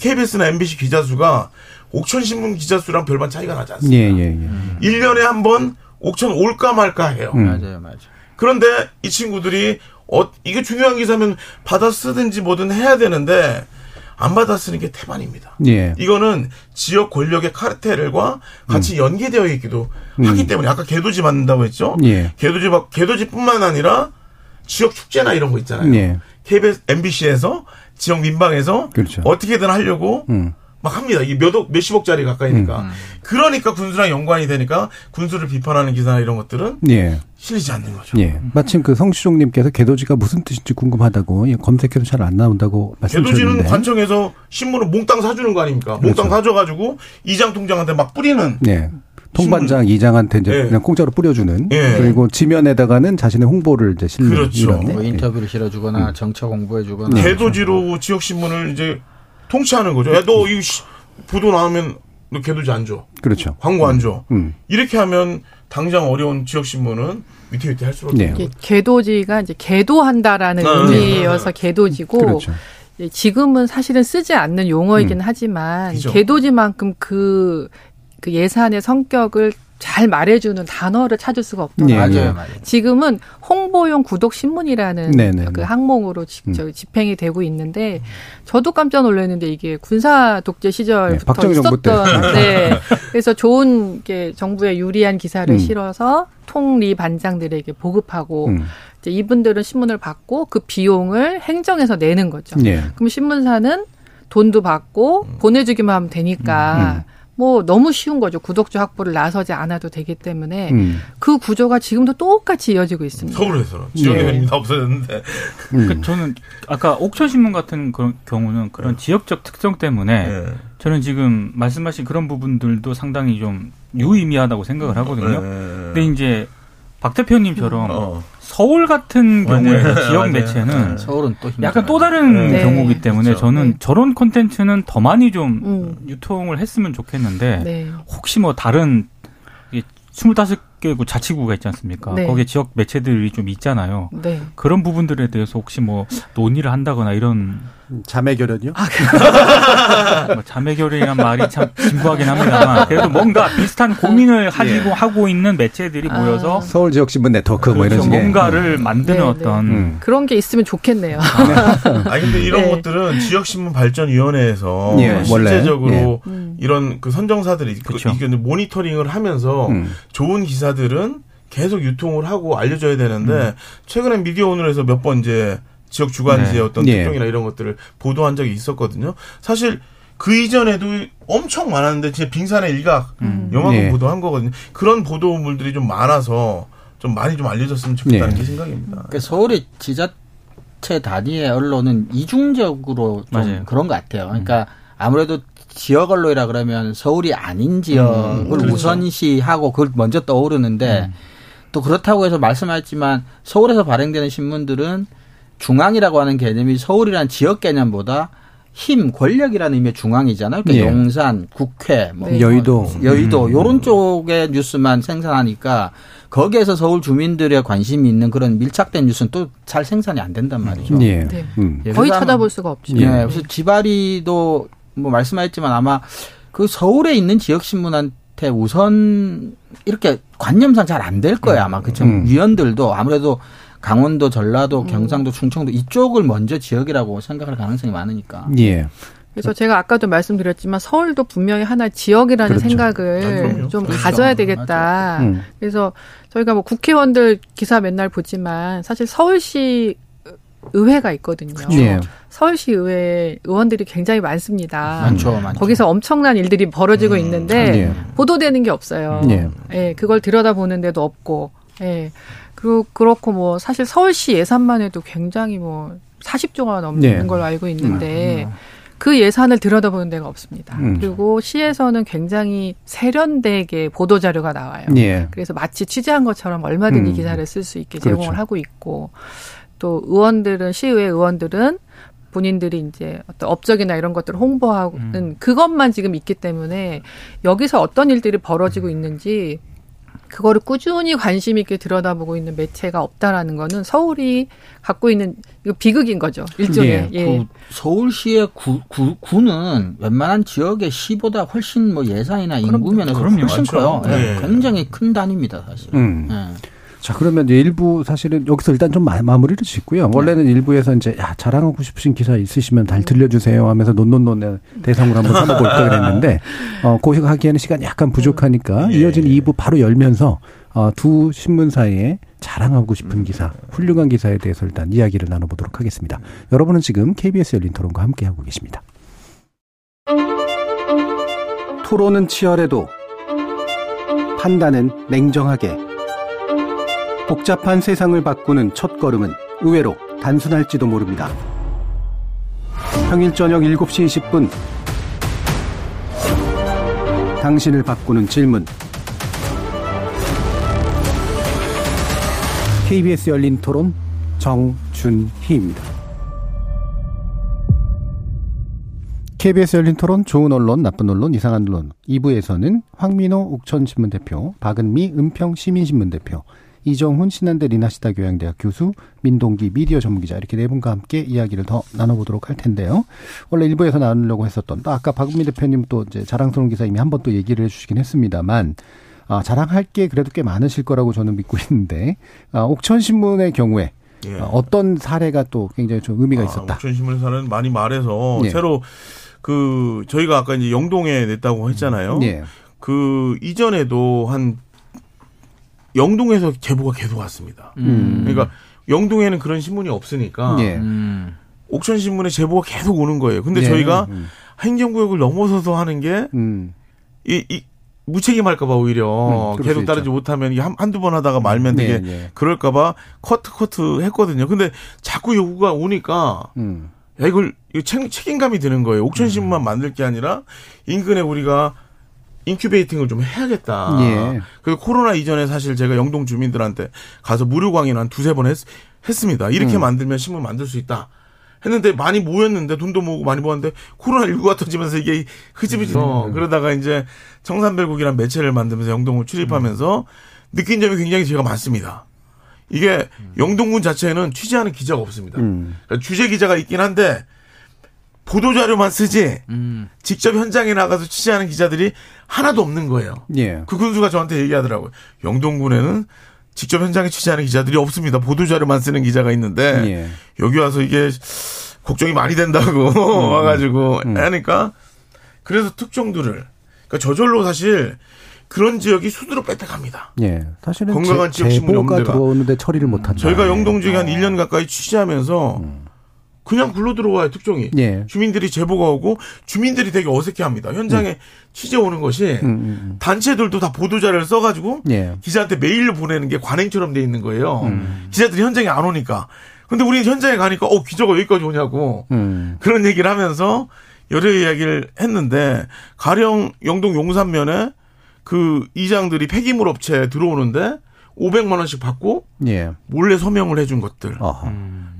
케이비에스나 엠비씨 기자 수가 옥천신문 기자 수랑 별반 차이가 나지 않습니다. 네, 네, 네. 일 년에 한 번 옥천 올까 말까 해요. 음. 맞아요, 맞아요. 그런데 이 친구들이 어 이게 중요한 기사면 받아 쓰든지 뭐든 해야 되는데 안 받아 쓰는 게 태반입니다. 예. 이거는 지역 권력의 카르텔과 같이 음. 연계되어 있기도 음. 하기 때문에 아까 개도지 만든다고 했죠. 예. 개도지 개도지뿐만 아니라 지역 축제나 이런 거 있잖아요. 예. 케이비에스, 엠비씨에서 지역 민방에서 그렇죠. 어떻게든 하려고. 음. 막 합니다. 이게 몇억, 몇십억짜리 가까이니까. 음. 그러니까 군수랑 연관이 되니까 군수를 비판하는 기사나 이런 것들은 예. 실리지 않는 거죠. 예. 마침 그 성시종님께서 개도지가 무슨 뜻인지 궁금하다고 예, 검색해도 잘 안 나온다고 말씀하셨는데. 개도지는 관청에서 신문을 몽땅 사주는 거 아닙니까? 그렇죠. 몽땅 사줘가지고 이장 통장한테 막 뿌리는. 예. 통반장 신문. 이장한테 이제 예. 그냥 공짜로 뿌려주는. 예. 그리고 지면에다가는 자신의 홍보를 이제 실는. 그렇죠. 뭐 인터뷰를 실어주거나 음. 정책 공부해주거나. 개도지로 뭐. 지역 신문을 이제. 통치하는 거죠. 야, 너 이거 보도 나오면 너 개도지 안 줘. 그렇죠. 광고 안 줘. 음, 음. 이렇게 하면 당장 어려운 지역 신문은 위태위태 할 수밖에 네. 없는 거죠. 개도지가 이제 개도한다라는 아, 의미여서 네. 개도지고 그렇죠. 지금은 사실은 쓰지 않는 용어이긴 음. 하지만 그죠. 개도지만큼 그, 그 예산의 성격을 잘 말해주는 단어를 찾을 수가 없더라고요. 네, 맞아요. 지금은 홍보용 구독신문이라는 네, 네, 그 항목으로 지, 음. 집행이 되고 있는데 저도 깜짝 놀랐는데 이게 군사 독재 시절부터 네, 있었던 네, 그래서 좋은 게 정부에 유리한 기사를 음. 실어서 통리 반장들에게 보급하고 음. 이제 이분들은 신문을 받고 그 비용을 행정에서 내는 거죠. 네. 그럼 신문사는 돈도 받고 음. 보내주기만 하면 되니까 음. 음. 뭐 너무 쉬운 거죠. 구독자 확보를 나서지 않아도 되기 때문에 음. 그 구조가 지금도 똑같이 이어지고 있습니다. 서울에서는 지역에는 네. 다 없어졌는데. 음. 그 저는 아까 옥천신문 같은 그런 경우는 그런 네. 지역적 특성 때문에 네. 저는 지금 말씀하신 그런 부분들도 상당히 좀 유의미하다고 생각을 하거든요. 네. 근데 이제 박 대표님처럼 어. 서울 같은 경우에 맞아요. 지역 맞아요. 매체는 네. 서울은 또 약간 또 다른 네. 경우이기 때문에 그렇죠. 저는 네. 저런 콘텐츠는 더 많이 좀 음. 유통을 했으면 좋겠는데 네. 혹시 뭐 다른 스물다섯 개국 자치구가 있지 않습니까? 네. 거기에 지역 매체들이 좀 있잖아요. 네. 그런 부분들에 대해서 혹시 뭐 논의를 한다거나 이런. 자매결연이요? 아, 자매결연이란 말이 참 진부하긴 합니다만 그래도 뭔가 비슷한 고민을 가지고 예. 하고 있는 매체들이 아. 모여서 서울지역신문 네트워크 그렇죠. 뭐 이런 식의 뭔가를 음. 만드는 네, 어떤 네. 음. 그런 게 있으면 좋겠네요. 아 근데 이런 네. 것들은 지역신문발전위원회에서 예. 실제적으로 예. 이런 그 선정사들이 그렇죠. 그, 모니터링을 하면서 음. 좋은 기사들은 계속 유통을 하고 알려줘야 되는데 음. 최근에 미디어오늘에서 몇 번 이제 지역 주간지의 네. 어떤 특종이나 네. 이런 것들을 보도한 적이 있었거든요. 사실 그 이전에도 엄청 많았는데 진짜 빙산의 일각 음. 영화관 네. 보도한 거거든요. 그런 보도물들이 좀 많아서 좀 많이 좀 알려졌으면 좋겠다는 네. 게 생각입니다. 그러니까 서울의 지자체 단위의 언론은 이중적으로 좀 맞아요. 그런 것 같아요. 그러니까 아무래도 지역 언론이라 그러면 서울이 아닌 지역을 음, 그렇죠. 우선시하고 그걸 먼저 떠오르는데 음. 또 그렇다고 해서 말씀하셨지만 서울에서 발행되는 신문들은 중앙이라고 하는 개념이 서울이란 지역 개념보다 힘, 권력이라는 의미의 중앙이잖아요. 그러니까 예. 용산, 국회, 뭐 네. 여의도, 여의도 이런 음. 쪽의 뉴스만 생산하니까 거기에서 서울 주민들의 관심이 있는 그런 밀착된 뉴스는 또 잘 생산이 안 된단 말이죠. 예. 네. 음. 예, 거의 찾아볼 수가 없죠. 예. 그래서 지바리도 뭐 말씀하셨지만 아마 그 서울에 있는 지역 신문한테 우선 이렇게 관념상 잘 안 될 거예요. 아마 그쵸. 음. 위원들도 아무래도. 강원도, 전라도, 경상도, 충청도 이쪽을 먼저 지역이라고 생각할 가능성이 많으니까. 예. 그래서 제가 아까도 말씀드렸지만 서울도 분명히 하나의 지역이라는 그렇죠. 생각을 아, 좀 그렇죠. 가져야 되겠다. 음. 그래서 저희가 뭐 국회의원들 기사 맨날 보지만 사실 서울시 의회가 있거든요. 예. 서울시 의회 의원들이 굉장히 많습니다. 많죠, 많죠. 거기서 엄청난 일들이 벌어지고 음. 있는데 예. 보도되는 게 없어요. 예. 예, 그걸 들여다보는 데도 없고. 예. 그렇고 뭐 사실 서울시 예산만 해도 굉장히 뭐 사십조가 넘는 네. 걸로 알고 있는데 그 예산을 들여다보는 데가 없습니다. 음. 그리고 시에서는 굉장히 세련되게 보도자료가 나와요. 네. 그래서 마치 취재한 것처럼 얼마든지 음. 기사를 쓸 수 있게 제공을 그렇죠. 하고 있고 또 의원들은 시의회 의원들은 본인들이 이제 어떤 업적이나 이런 것들을 홍보하는 음. 그것만 지금 있기 때문에 여기서 어떤 일들이 벌어지고 있는지 그거를 꾸준히 관심 있게 들여다보고 있는 매체가 없다라는 거는 서울이 갖고 있는 이거 비극인 거죠. 일종의. 예, 예. 그 서울시의 구, 구, 구는 웬만한 지역의 시보다 훨씬 뭐 예산이나 인구 면에서 훨씬 커요. 네. 네. 굉장히 큰 단위입니다, 사실. 음. 네. 자, 그러면 이제 일부 사실은 여기서 일단 좀 마, 마무리를 짓고요. 원래는 네. 일부에서 이제 야, 자랑하고 싶으신 기사 있으시면 잘 들려주세요 하면서 논논논의 대상으로 한번 삼아볼까 그랬는데, 어, 고식하기에는 시간이 약간 부족하니까 네. 이어지는 이 부 바로 열면서, 어, 두 신문 사이에 자랑하고 싶은 기사, 훌륭한 기사에 대해서 일단 이야기를 나눠보도록 하겠습니다. 여러분은 지금 케이비에스 열린 토론과 함께하고 계십니다. 토론은 치열해도 판단은 냉정하게 복잡한 세상을 바꾸는 첫걸음은 의외로 단순할지도 모릅니다. 평일 저녁 일곱 시 이십 분 당신을 바꾸는 질문 케이비에스 열린 토론 정준희입니다. 케이비에스 열린 토론, 좋은 언론, 나쁜 언론, 이상한 언론 이 부에서는 황민호 옥천신문 대표, 박은미 은평시민신문 대표, 이정훈 신한대 리나시타교양대학 교수, 민동기 미디어 전문기자 이렇게 네 분과 함께 이야기를 더 나눠보도록 할 텐데요. 원래 일부에서 나누려고 했었던 또 아까 박은미 대표님 또 이제 자랑스러운 기사 이미 한 번 또 얘기를 해주시긴 했습니다만 아, 자랑할 게 그래도 꽤 많으실 거라고 저는 믿고 있는데 아, 옥천신문의 경우에 예. 아, 어떤 사례가 또 굉장히 좀 의미가 아, 있었다. 옥천신문의 사례는 많이 말해서 예. 새로 그 저희가 아까 이제 영동에 냈다고 했잖아요. 예. 그 이전에도 한 영동에서 제보가 계속 왔습니다. 음. 그러니까 영동에는 그런 신문이 없으니까 예. 음. 옥천신문에 제보가 계속 오는 거예요. 근데 예. 저희가 음. 행정구역을 넘어서서 하는 게 음. 이, 이 무책임할까 봐 오히려 음, 계속 따르지 못하면 이게 한, 한두 번 하다가 말면 되게 예, 예. 그럴까 봐 커트 커트 했거든요. 근데 자꾸 요구가 오니까 음. 야 이걸 이거 책, 책임감이 드는 거예요. 옥천신문만 음. 만들 게 아니라 인근에 우리가 인큐베이팅을 좀 해야겠다. 예. 그리고 코로나 이전에 사실 제가 영동 주민들한테 가서 무료 강의는 한 두세 번 했, 했습니다. 이렇게 음. 만들면 신문 만들 수 있다. 했는데 많이 모였는데 돈도 모으고 많이 모았는데 코로나십구가 터지면서 이게 흐지부지서 음. 그러다가 이제 청산별곡이라는 매체를 만들면서 영동을 출입하면서 음. 느낀 점이 굉장히 제가 많습니다. 이게 영동군 자체에는 취재하는 기자가 없습니다. 음. 그러니까 취재 기자가 있긴 한데 보도자료만 쓰지 음. 직접 현장에 나가서 취재하는 기자들이 하나도 없는 거예요. 예. 그 군수가 저한테 얘기하더라고요. 영동군에는 직접 현장에 취재하는 기자들이 없습니다. 보도자료만 쓰는 기자가 있는데 예. 여기 와서 이게 걱정이 많이 된다고 음. 와가지고 음. 하니까 그래서 특종들을 그러니까 저절로 사실 그런 지역이 수두로 뺏어갑니다. 예, 사실은 건강한 제, 지역 신문이 없는 데가 들어오는데 처리를 못한다. 저희가 영동 지역에 한 일 년 가까이 취재하면서 음. 그냥 굴러 들어와요, 특종이. 예. 주민들이 제보가 오고 주민들이 되게 어색해합니다. 현장에 음. 취재 오는 것이 음. 단체들도 다 보도자료를 써가지고 예. 기자한테 메일로 보내는 게 관행처럼 돼 있는 거예요. 음. 기자들이 현장에 안 오니까. 그런데 우리는 현장에 가니까 어 기자가 여기까지 오냐고 음. 그런 얘기를 하면서 여러 이야기를 했는데 가령 영동 용산면에 그 이장들이 폐기물 업체에 들어오는데 오백만 원씩 받고 예. 몰래 서명을 해준 것들. 아하.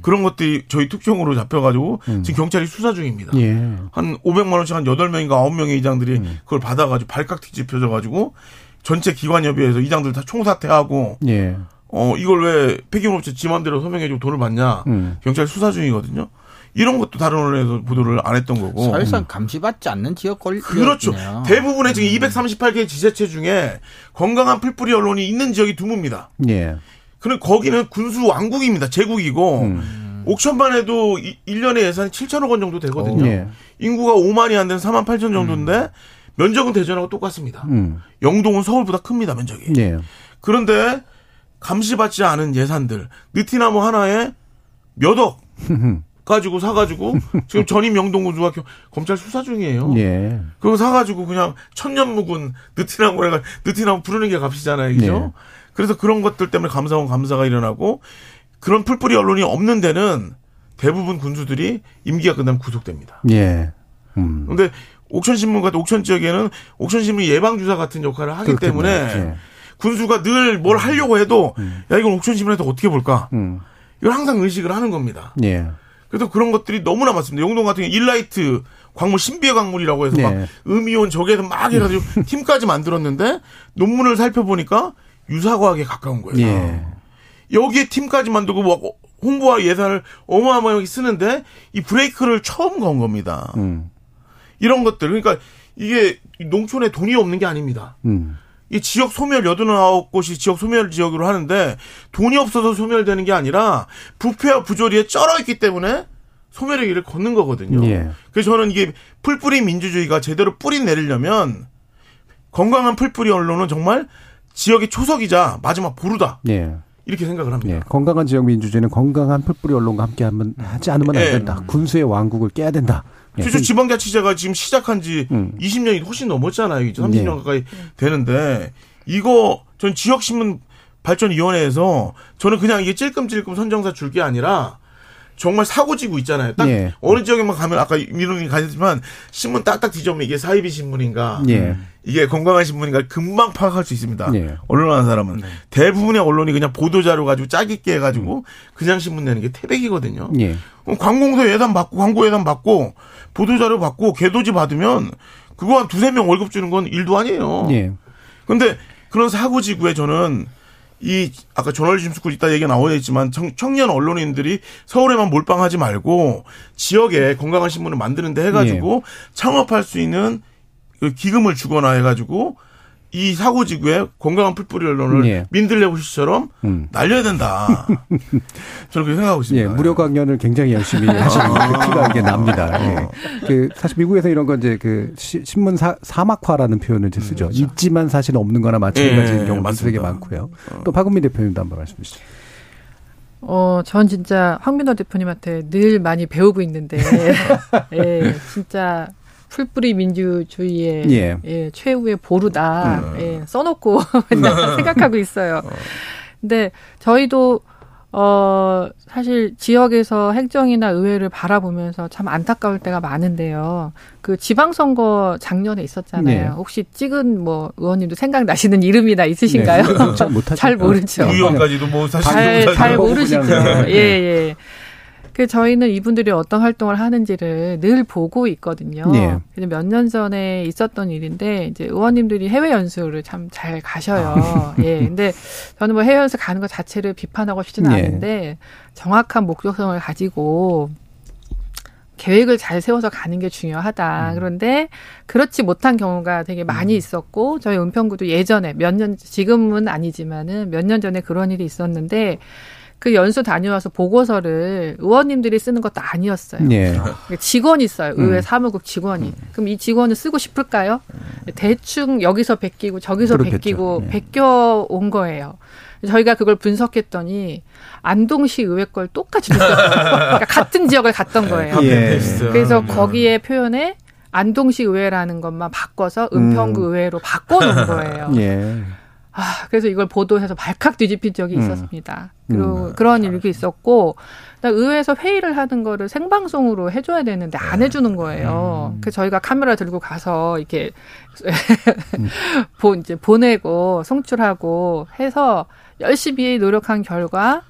그런 것들이 저희 특종으로 잡혀가지고 음. 지금 경찰이 수사 중입니다. 예. 한 오백만 원씩 한 여덟 명인가 아홉 명의 이장들이 음. 그걸 받아가지고 발칵 뒤집혀져가지고 전체 기관협의회에서 이장들 다 총사퇴하고 예. 어 이걸 왜 폐기물 업체 지 맘대로 서명해주고 돈을 받냐. 음. 경찰이 수사 중이거든요. 이런 것도 다른 언론에서 보도를 안 했던 거고. 사실상 감시받지 않는 지역 권력이네요. 그렇죠. 대부분의 지금 이백삼십팔 개 지자체 중에 건강한 풀뿌리 언론이 있는 지역이 드뭅니다. 예. 그럼 거기는 군수 왕국입니다. 제국이고 음. 옥천만 해도 일 년에 예산이 칠천억 원 정도 되거든요. 오, 예. 인구가 오만이 안 된 사만 팔천 정도인데 음. 면적은 대전하고 똑같습니다. 음. 영동은 서울보다 큽니다. 면적이. 예. 그런데 감시받지 않은 예산들. 느티나무 하나에 몇 억. 가지고 사가지고 지금 전임 영동군수가 검찰 수사 중이에요. 예. 그거 사가지고 그냥 천년 묵은 느티나무래가 느티나무 부르는 게 값이잖아요, 그죠? 예. 그래서 그런 것들 때문에 감사원 감사가 일어나고 그런 풀뿌리 언론이 없는 데는 대부분 군수들이 임기가 끝나면 구속됩니다. 예. 음. 그런데 옥천신문 같은 옥천 지역에는 옥천신문이 예방주사 같은 역할을 하기 그렇겠네요. 때문에 예. 군수가 늘 뭘 하려고 해도 음. 야 이건 옥천신문에서 어떻게 볼까? 음. 이걸 항상 의식을 하는 겁니다. 예. 그래서 그런 것들이 너무나 많습니다. 영동 같은 경우 일라이트 광물 신비의 광물이라고 해서 네. 막 음이온 저기에서 막 해가지고 팀까지 만들었는데 논문을 살펴보니까 유사과학에 가까운 거예요. 네. 여기에 팀까지 만들고 막 홍보와 예산을 어마어마하게 쓰는데 이 브레이크를 처음 건 겁니다. 음. 이런 것들 그러니까 이게 농촌에 돈이 없는 게 아닙니다. 음. 이 지역 소멸 팔십구 곳이 지역 소멸 지역으로 하는데 돈이 없어서 소멸되는 게 아니라 부패와 부조리에 쩔어 있기 때문에 소멸의 길을 걷는 거거든요. 예. 그래서 저는 이게 풀뿌리 민주주의가 제대로 뿌리 내리려면 건강한 풀뿌리 언론은 정말 지역의 초석이자 마지막 보루다. 예. 이렇게 생각을 합니다. 예. 건강한 지역 민주주의는 건강한 풀뿌리 언론과 함께 하면 하지 않으면 안 된다. 예. 군수의 왕국을 깨야 된다. 실제 예. 지방자치제가 지금 시작한 지 음. 이십 년이 훨씬 넘었잖아요. 이제 삼십 년 예. 가까이 되는데 이거 전 지역신문발전위원회에서 저는 그냥 이게 찔끔찔끔 선정사 줄 게 아니라 정말 사고지고 있잖아요. 딱 예. 어느 지역에만 가면 아까 민호님이 가셨지만 신문 딱딱 뒤져보면 이게 사이비 신문인가 예. 이게 건강한 신문인가 금방 파악할 수 있습니다. 예. 언론하는 사람은. 네. 대부분의 언론이 그냥 보도자료 가지고 짜깁게 해가지고 그냥 신문 내는 게 태백이거든요. 예. 그럼 관공서 예산 받고 광고 예산 받고 보도자료 받고 개도지 받으면 그거 한 두세 명 월급 주는 건 일도 아니에요. 그런데 예. 그런 사고지구에 저는 이 아까 저널리즘 스쿨 있다 얘기가 나오긴 했지만 청, 청년 언론인들이 서울에만 몰빵하지 말고 지역에 건강한 신문을 만드는데 해가지고 예. 창업할 수 있는 그 기금을 주거나 해가지고 이 사고지구에 건강한 풀뿌리 언론을 예. 민들레호시처럼 음. 날려야 된다. 저는 그렇게 생각하고 있습니다. 예, 무료 강연을 굉장히 열심히 하시는 그 티가 이게 납니다. 예. 그 사실 미국에서 이런 건 이제 그 시, 신문 사, 사막화라는 표현을 이제 쓰죠. 음, 그렇죠. 있지만 사실 없는 거나 마찬가지인 예, 경우가 되게 많고요. 어. 또 박은미 대표님도 한번 말씀 주시죠. 어, 전 진짜 황민호 대표님한테 늘 많이 배우고 있는데 예, 진짜 풀뿌리 민주주의의 예. 예, 최후의 보루다. 음. 예, 써놓고 맨날 생각하고 있어요. 근데 저희도 어, 사실 지역에서 행정이나 의회를 바라보면서 참 안타까울 때가 많은데요. 그 지방선거 작년에 있었잖아요. 네. 혹시 찍은 뭐 의원님도 생각나시는 이름이나 있으신가요? 네. 잘, 잘 모르죠. 의원까지도 뭐 사실 잘, 잘 모르시죠. 예, 예. 그 저희는 이분들이 어떤 활동을 하는지를 늘 보고 있거든요. 네. 근데 몇 년 전에 있었던 일인데 이제 의원님들이 해외 연수를 참 잘 가셔요. 예. 근데 저는 뭐 해외 연수 가는 것 자체를 비판하고 싶지는 네. 않은데 정확한 목적성을 가지고 계획을 잘 세워서 가는 게 중요하다. 그런데 그렇지 못한 경우가 되게 많이 있었고 저희 은평구도 예전에 몇 년 지금은 아니지만은 몇 년 전에 그런 일이 있었는데. 그 연수 다녀와서 보고서를 의원님들이 쓰는 것도 아니었어요. 네. 직원이 있어요. 의회 사무국 직원이. 음. 그럼 이 직원을 쓰고 싶을까요? 대충 여기서 베끼고 저기서 그렇겠죠. 베끼고 네. 베껴온 거예요. 저희가 그걸 분석했더니 안동시 의회 걸 똑같이 베꼈어요. 그러니까 같은 지역을 갔던 거예요. 예. 그래서 거기에 표현에 안동시 의회라는 것만 바꿔서 은평구 음. 의회로 바꿔놓은 거예요. 예. 아, 그래서 이걸 보도해서 발칵 뒤집힌 적이 음. 있었습니다. 그리고 음. 그런 일도 있었고, 의회에서 회의를 하는 거를 생방송으로 해줘야 되는데 안 해주는 거예요. 음. 그래서 저희가 카메라 들고 가서 이렇게 음. 보, 이제 보내고 송출하고 해서 열심히 노력한 결과,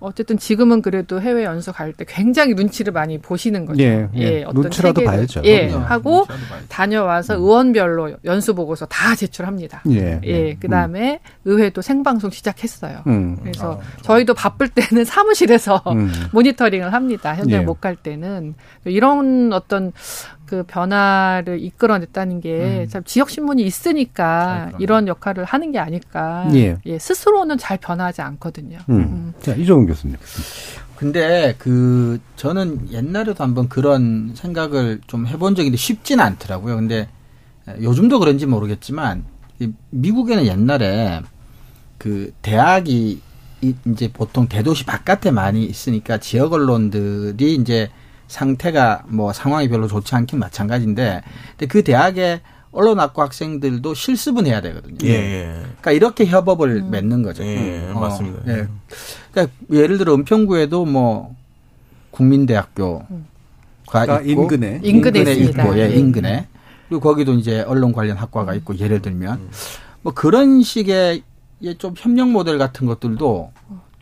어쨌든 지금은 그래도 해외 연수 갈 때 굉장히 눈치를 많이 보시는 거죠. 예, 예. 예 어떤 눈치라도 체계를, 봐야죠. 예, 그냥. 하고 눈치라도 봐야죠. 다녀와서 음. 의원별로 연수 보고서 다 제출합니다. 예, 예. 그다음에 음. 의회도 생방송 시작했어요. 음. 그래서 아, 저희도 바쁠 때는 사무실에서 음. 모니터링을 합니다. 현장 예. 못 갈 때는 이런 어떤 그 변화를 이끌어냈다는 게 참 음. 지역 신문이 있으니까 아, 이런 역할을 하는 게 아닐까. 예. 예, 스스로는 잘 변하지 않거든요. 음. 음. 자, 이정훈 교수님. 근데 그 저는 옛날에도 한번 그런 생각을 좀 해본 적인데 쉽진 않더라고요. 근데 요즘도 그런지 모르겠지만 미국에는 옛날에 그 대학이 이제 보통 대도시 바깥에 많이 있으니까 지역 언론들이 이제 상태가 뭐 상황이 별로 좋지 않긴 마찬가지인데, 근데 그 대학의 언론학과 학생들도 실습은 해야 되거든요. 예. 예. 그러니까 이렇게 협업을 음. 맺는 거죠. 예, 어, 맞습니다. 예. 그러니까 예를 들어 은평구에도 뭐 국민대학교가 음. 그러니까 있고, 인근에 인근에, 인근에 있고, 예, 인근에 그리고 거기도 이제 언론 관련 학과가 있고 예를 들면 음. 뭐 그런 식의 좀 협력 모델 같은 것들도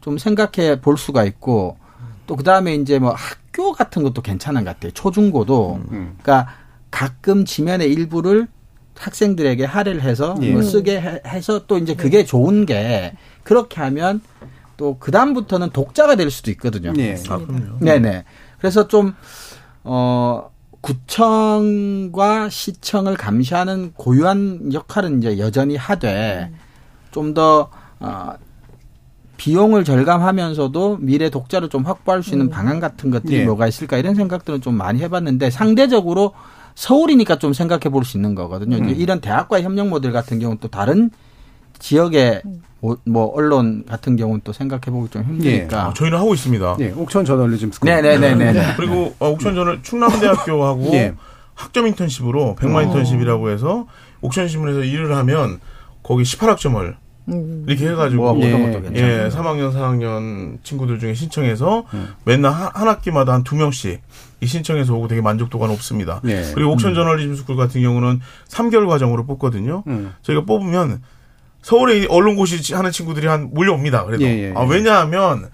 좀 생각해 볼 수가 있고. 또 그다음에 이제 뭐 학교 같은 것도 괜찮은 것 같아요. 초중고도. 음. 그러니까 가끔 지면의 일부를 학생들에게 할애를 해서 예. 뭐 쓰게 해서 또 이제 그게 예. 좋은 게 그렇게 하면 또 그다음부터는 독자가 될 수도 있거든요. 네. 아, 그럼요. 네네. 그래서 좀, 어, 구청과 시청을 감시하는 고유한 역할은 이제 여전히 하되 음. 좀 더, 어, 비용을 절감하면서도 미래 독자를 좀 확보할 수 있는 음. 방안 같은 것들이 예. 뭐가 있을까 이런 생각들은 좀 많이 해봤는데 상대적으로 서울이니까 좀 생각해 볼 수 있는 거거든요. 음. 이런 대학과의 협력 모델 같은 경우는 또 다른 지역의 음. 뭐, 뭐 언론 같은 경우는 또 생각해 보기 좀 힘드니까. 예. 아, 저희는 하고 있습니다. 예. 옥천 저널리즘스쿨. 네네네네. 그리고 어, 옥천 저널 충남대학교하고 예. 학점 인턴십으로 백만 오. 인턴십이라고 해서 옥천신문에서 일을 하면 거기 십팔 학점을 이렇게 해가지고 예, 예, 삼 학년, 사 학년 친구들 중에 신청해서 음. 맨날 한, 한 학기마다 한 두 명씩 이 신청해서 오고 되게 만족도가 높습니다. 예. 그리고 옥천 저널리즘스쿨 같은 경우는 삼 개월 과정으로 뽑거든요. 음. 저희가 뽑으면 서울에 언론고시 하는 친구들이 한 몰려옵니다. 그래도 예, 예, 아, 왜냐하면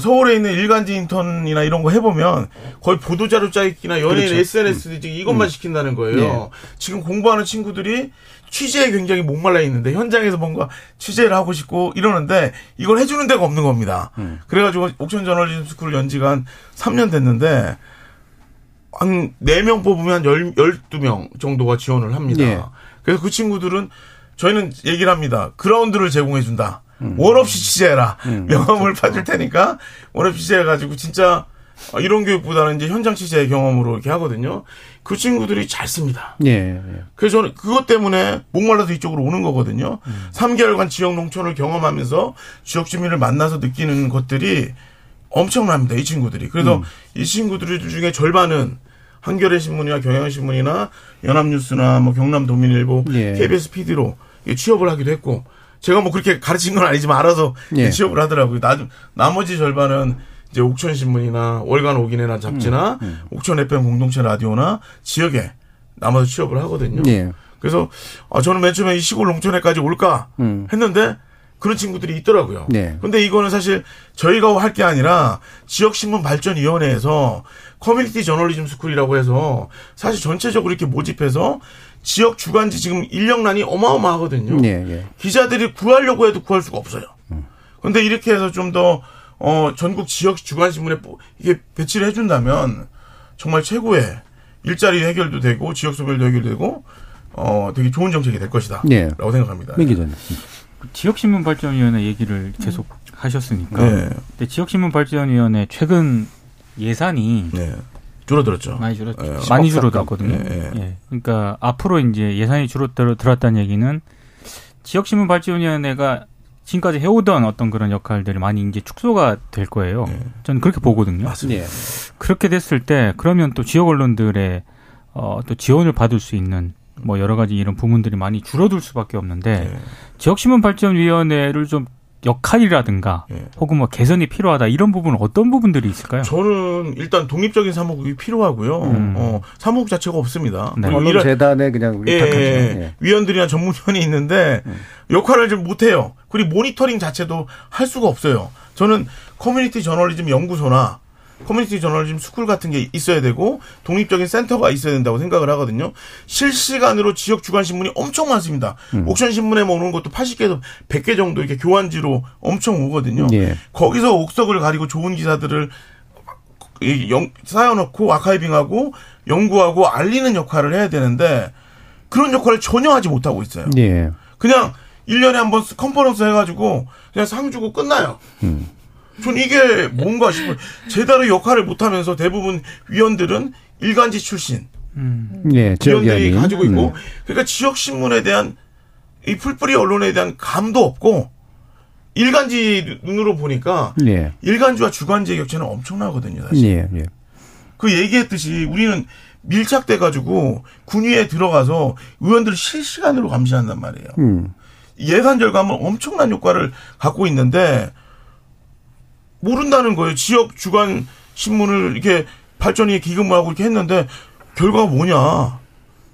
서울에 있는 일간지 인턴이나 이런 거 해보면 거의 보도자료 짜입기나 연예인 그렇죠. 에스엔에스 음. 이것만 음. 시킨다는 거예요. 예. 지금 공부하는 친구들이 취재에 굉장히 목말라 있는데 현장에서 뭔가 취재를 하고 싶고 이러는데 이걸 해주는 데가 없는 겁니다. 음. 그래가지고 옥천 저널리즘스쿨 연지가 한 삼 년 됐는데 한 네 명 뽑으면 열두 명 정도가 지원을 합니다. 예. 그래서 그 친구들은 저희는 얘기를 합니다. 그라운드를 제공해준다. 음. 원 없이 취재해라. 음. 명함을 받을 테니까 원 없이 취재해가지고 진짜 이런 교육보다는 이제 현장 취재의 경험으로 이렇게 하거든요. 그 친구들이 잘 씁니다. 예, 예. 그래서 저는 그것 때문에 목말라서 이쪽으로 오는 거거든요. 음. 삼 개월간 지역 농촌을 경험하면서 지역 주민을 만나서 느끼는 것들이 엄청납니다. 이 친구들이. 그래서 음. 이 친구들 중에 절반은 한겨레신문이나 경향신문이나 연합뉴스나 뭐 경남도민일보, 예. 케이비에스 피디로 취업을 하기도 했고 제가 뭐 그렇게 가르친 건 아니지만 알아서 예. 취업을 하더라고요. 나, 나머지 절반은 이제 옥천신문이나 월간 오기네나 잡지나 음, 음. 옥천 에프엠 공동체 라디오나 지역에 남아서 취업을 하거든요. 예. 그래서 아, 저는 맨 처음에 이 시골 농촌에까지 올까 음. 했는데 그런 친구들이 있더라고요. 네. 근데 이거는 사실 저희가 할 게 아니라 지역신문발전위원회에서 커뮤니티 저널리즘 스쿨이라고 해서 사실 전체적으로 이렇게 모집해서 지역 주간지 지금 인력난이 어마어마하거든요. 네, 네. 기자들이 구하려고 해도 구할 수가 없어요. 그런데 음. 이렇게 해서 좀 더 어, 전국 지역 주간신문에 이게 배치를 해준다면 정말 최고의 일자리 해결도 되고 지역 소멸도 해결되고 어, 되게 좋은 정책이 될 것이다. 네. 라고 생각합니다. 네. 지역신문발전위원회 얘기를 계속 음. 하셨으니까. 네. 근데 지역신문발전위원회 최근 예산이 네. 줄어들었죠. 많이 줄었죠. 네. 많이 줄어들었거든요. 네. 네. 그러니까 앞으로 이제 예산이 줄어들었다는 얘기는 지역신문발전위원회가 지금까지 해오던 어떤 그런 역할들이 많이 이제 축소가 될 거예요. 네. 저는 그렇게 보거든요. 맞습니다. 네. 그렇게 됐을 때 그러면 또 지역 언론들의 어, 또 지원을 받을 수 있는 뭐 여러 가지 이런 부문들이 많이 줄어들 수밖에 없는데 예. 지역신문발전위원회를 좀 역할이라든가 예. 혹은 뭐 개선이 필요하다 이런 부분은 어떤 부분들이 있을까요? 저는 일단 독립적인 사무국이 필요하고요. 음. 어, 사무국 자체가 없습니다. 네. 언론재단에 그냥 예, 예, 예. 위원들이나 전문위원이 있는데 음. 역할을 좀 못해요. 그리고 모니터링 자체도 할 수가 없어요. 저는 커뮤니티 저널리즘 연구소나 커뮤니티 저널리즘 스쿨 같은 게 있어야 되고 독립적인 센터가 있어야 된다고 생각을 하거든요. 실시간으로 지역 주간신문이 엄청 많습니다. 음. 옥천신문에 뭐 오는 것도 팔십 개에서 백 개 정도 이렇게 교환지로 엄청 오거든요. 예. 거기서 옥석을 가리고 좋은 기사들을 쌓여놓고 아카이빙하고 연구하고 알리는 역할을 해야 되는데 그런 역할을 전혀 하지 못하고 있어요. 예. 그냥 일 년에 한 번 컨퍼런스 해가지고 그냥 상 주고 끝나요. 음. 전 이게 뭔가 싶어요. 제대로 역할을 못하면서 대부분 위원들은 일간지 출신 음. 네, 위원들이 가지고 있고 네. 그러니까 지역신문에 대한 이 풀뿌리 언론에 대한 감도 없고 일간지 눈으로 보니까 네. 일간지와 주간지의 격차는 엄청나거든요. 사실. 네, 네. 그 얘기했듯이 우리는 밀착돼가지고 군위에 들어가서 의원들을 실시간으로 감시한단 말이에요. 음. 예산 절감은 엄청난 효과를 갖고 있는데 모른다는 거예요. 지역 주간 신문을 이렇게 발전위에 기금을 하고 이렇게 했는데 결과가 뭐냐.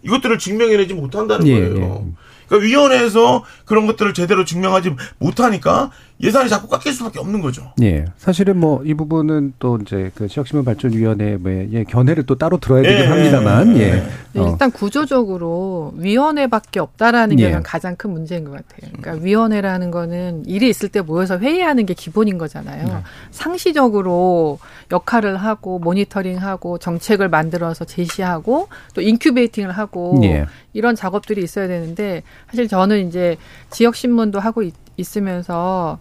이것들을 증명해내지 못한다는 예, 거예요. 예. 그러니까 위원회에서 그런 것들을 제대로 증명하지 못하니까 예산이 자꾸 깎일 수밖에 없는 거죠. 예. 사실은 뭐 이 부분은 또 이제 그 지역신문발전위원회의 견해를 또 따로 들어야 되긴 예, 합니다만. 예. 예. 일단 구조적으로 위원회밖에 없다라는 게 예. 가장 큰 문제인 것 같아요. 그러니까 위원회라는 거는 일이 있을 때 모여서 회의하는 게 기본인 거잖아요. 네. 상시적으로 역할을 하고 모니터링하고 정책을 만들어서 제시하고 또 인큐베이팅을 하고 예. 이런 작업들이 있어야 되는데 사실 저는 이제 지역신문도 하고 있, 있으면서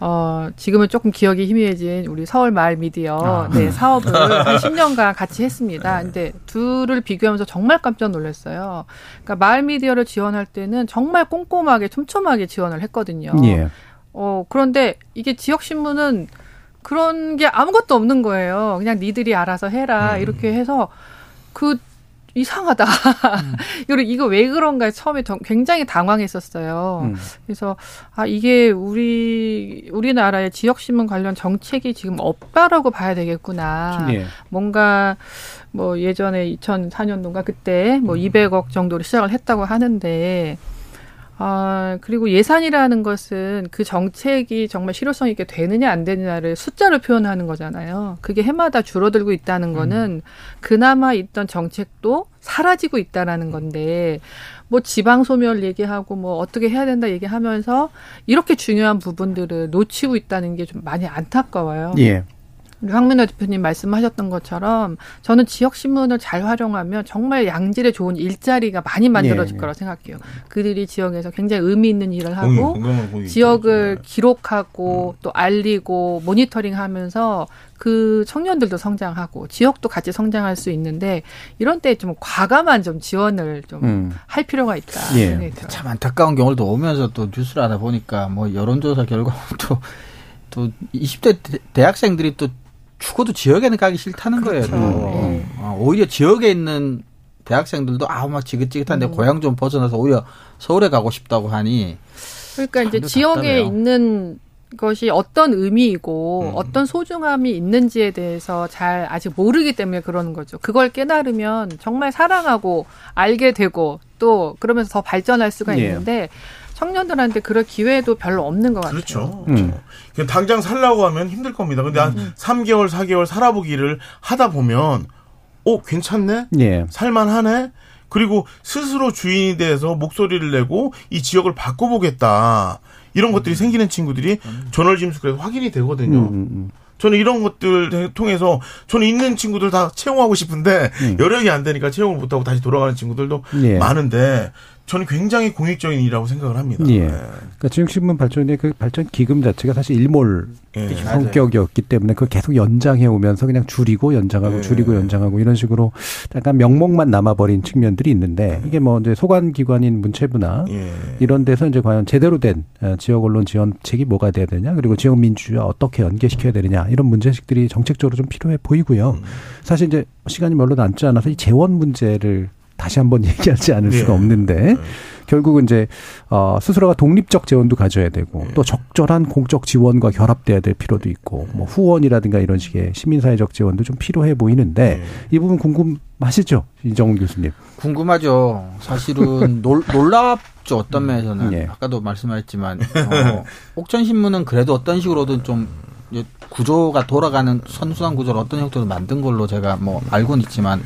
어, 지금은 조금 기억이 희미해진 우리 서울 마을 미디어 아. 네, 사업을 한 십 년간 같이 했습니다. 근데 둘을 비교하면서 정말 깜짝 놀랐어요. 그러니까 마을 미디어를 지원할 때는 정말 꼼꼼하게 촘촘하게 지원을 했거든요. 예. 어, 그런데 이게 지역신문은 그런 게 아무것도 없는 거예요. 그냥 니들이 알아서 해라. 음. 이렇게 해서 그 이상하다. 음. 이거 왜 그런가 처음에 굉장히 당황했었어요. 음. 그래서 아 이게 우리 우리나라의 지역신문 관련 정책이 지금 없다라고 봐야 되겠구나. 예. 뭔가 뭐 예전에 이천사 년도인가 그때 뭐 음. 이백억 정도로 시작을 했다고 하는데 아 그리고 예산이라는 것은 그 정책이 정말 실효성 있게 되느냐 안 되느냐를 숫자로 표현하는 거잖아요. 그게 해마다 줄어들고 있다는 거는 그나마 있던 정책도 사라지고 있다라는 건데 뭐 지방 소멸 얘기하고 뭐 어떻게 해야 된다 얘기하면서 이렇게 중요한 부분들을 놓치고 있다는 게 좀 많이 안타까워요. 예. 우리 황민호 대표님 말씀하셨던 것처럼 저는 지역신문을 잘 활용하면 정말 양질의 좋은 일자리가 많이 만들어질 예, 예. 거라고 생각해요. 그들이 지역에서 굉장히 의미 있는 일을 하고 공유, 지역을 기록하고 음. 또 알리고 모니터링하면서 그 청년들도 성장하고 지역도 같이 성장할 수 있는데 이런 때 좀 과감한 좀 지원을 좀 할 음. 필요가 있다. 예. 참 안타까운 경우도 오면서 또 뉴스를 하다 보니까 뭐 여론조사 결과도 또 이십 대 대학생들이 또 죽어도 지역에는 가기 싫다는 그렇죠. 거예요. 네. 오히려 지역에 있는 대학생들도 아우 막 지긋지긋한데 음. 고향 좀 벗어나서 오히려 서울에 가고 싶다고 하니 그러니까 이제 지역에 답답해요. 있는 것이 어떤 의미이고 음. 어떤 소중함이 있는지에 대해서 잘 아직 모르기 때문에 그러는 거죠. 그걸 깨달으면 정말 사랑하고 알게 되고 또 그러면서 더 발전할 수가 예. 있는데 청년들한테 그럴 기회도 별로 없는 것 같아요. 그렇죠. 음. 당장 살라고 하면 힘들 겁니다. 근데 한 음. 삼 개월, 사 개월 살아보기를 하다 보면 어, 괜찮네? 예. 살만하네? 그리고 스스로 주인이 돼서 목소리를 내고 이 지역을 바꿔보겠다. 이런 것들이 음. 생기는 친구들이 음. 저널리즘스쿨에서 확인이 되거든요. 음, 음, 음. 저는 이런 것들 통해서 저는 있는 친구들 다 채용하고 싶은데 음. 여력이 안 되니까 채용을 못하고 다시 돌아가는 친구들도 예. 많은데 저는 굉장히 공익적인 일이라고 생각을 합니다. 예. 네. 그러니까 지역신문 발전의 그 발전 기금 자체가 사실 일몰 예. 성격이었기 때문에 그걸 계속 연장해 오면서 그냥 줄이고 연장하고 예. 줄이고 연장하고 이런 식으로 약간 명목만 남아버린 측면들이 있는데 이게 뭐 이제 소관기관인 문체부나 예. 이런 데서 이제 과연 제대로 된 지역 언론 지원책이 뭐가 돼야 되냐 그리고 지역 민주주의와 어떻게 연계시켜야 되느냐 이런 문제식들이 정책적으로 좀 필요해 보이고요. 음. 사실 이제 시간이 별로 남지 않아서 이 재원 문제를 다시 한번 얘기하지 않을 네. 수가 없는데 네. 결국은 이제 어, 스스로가 독립적 재원도 가져야 되고 네. 또 적절한 공적 지원과 결합돼야 될 필요도 있고 뭐 후원이라든가 이런 식의 시민사회적 지원도 좀 필요해 보이는데 네. 이 부분 궁금하시죠? 이정훈 교수님. 궁금하죠. 사실은 놀, 놀랍죠. 어떤 면에서는. 네. 아까도 말씀하셨지만 어, 옥천신문은 그래도 어떤 식으로든 좀 구조가 돌아가는 선순환 구조를 어떤 형태로 만든 걸로 제가 뭐 알고는 있지만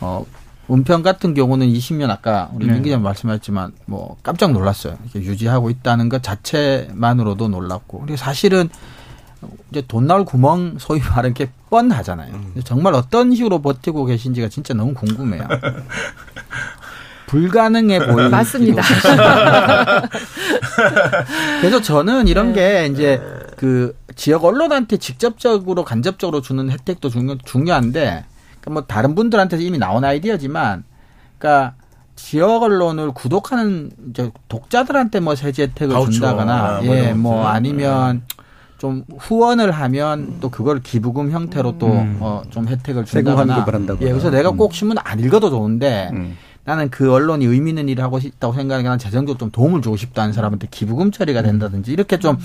어 은평 같은 경우는 이십 년 아까 우리 민 기자님 말씀하셨지만 뭐 깜짝 놀랐어요. 이렇게 유지하고 있다는 것 자체만으로도 놀랍고. 그리고 사실은 이제 돈 나올 구멍 소위 말하는 게 뻔하잖아요. 정말 어떤 식으로 버티고 계신지가 진짜 너무 궁금해요. 불가능해 보이는. 맞습니다. 그래서 저는 이런 게 이제 그 지역 언론한테 직접적으로 간접적으로 주는 혜택도 중요, 중요한데 그러니까 뭐 다른 분들한테서 이미 나온 아이디어지만, 그러니까 지역 언론을 구독하는 이제 독자들한테 뭐 세제 혜택을 가우쳐. 준다거나, 아, 예, 뭐 아니면 네. 좀 후원을 하면 또 그걸 기부금 형태로 또 음. 어, 좀 혜택을 준다거나, 예, 그래서 내가 꼭 신문 안 읽어도 좋은데 음. 나는 그 언론이 의미 있는 일을 하고 싶다고 생각하니까 난 재정적으로 좀 도움을 주고 싶다는 사람한테 기부금 처리가 된다든지 이렇게 좀.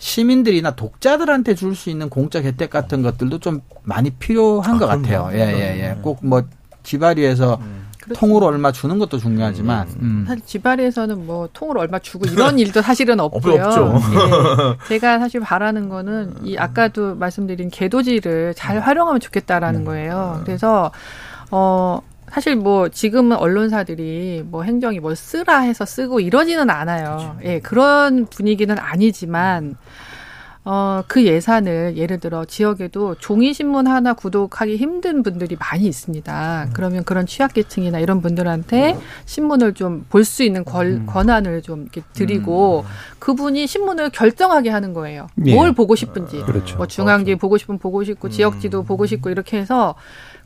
시민들이나 독자들한테 줄 수 있는 공적 혜택 같은 것들도 좀 많이 필요한 아, 것 같아요. 예, 예, 예. 꼭 뭐 지바리에서 음. 통으로 얼마 주는 것도 중요하지만. 음. 사실 지바리에서는 뭐 통으로 얼마 주고 이런 일도 사실은 없고요. 없죠. 예. 제가 사실 바라는 거는 이 아까도 말씀드린 개도지를 잘 활용하면 좋겠다라는 음. 거예요. 그래서, 어, 사실 뭐 지금은 언론사들이 뭐 행정이 뭘 쓰라 해서 쓰고 이러지는 않아요. 그렇죠. 예, 그런 분위기는 아니지만 어, 그 예산을 예를 들어 지역에도 종이신문 하나 구독하기 힘든 분들이 많이 있습니다. 음. 그러면 그런 취약계층이나 이런 분들한테 음. 신문을 좀 볼 수 있는 권, 권한을 좀 이렇게 드리고 음. 그분이 신문을 결정하게 하는 거예요. 예. 뭘 보고 싶은지. 그렇죠. 뭐 중앙지 보고 싶으면 보고 싶고 음. 지역지도 보고 싶고 이렇게 해서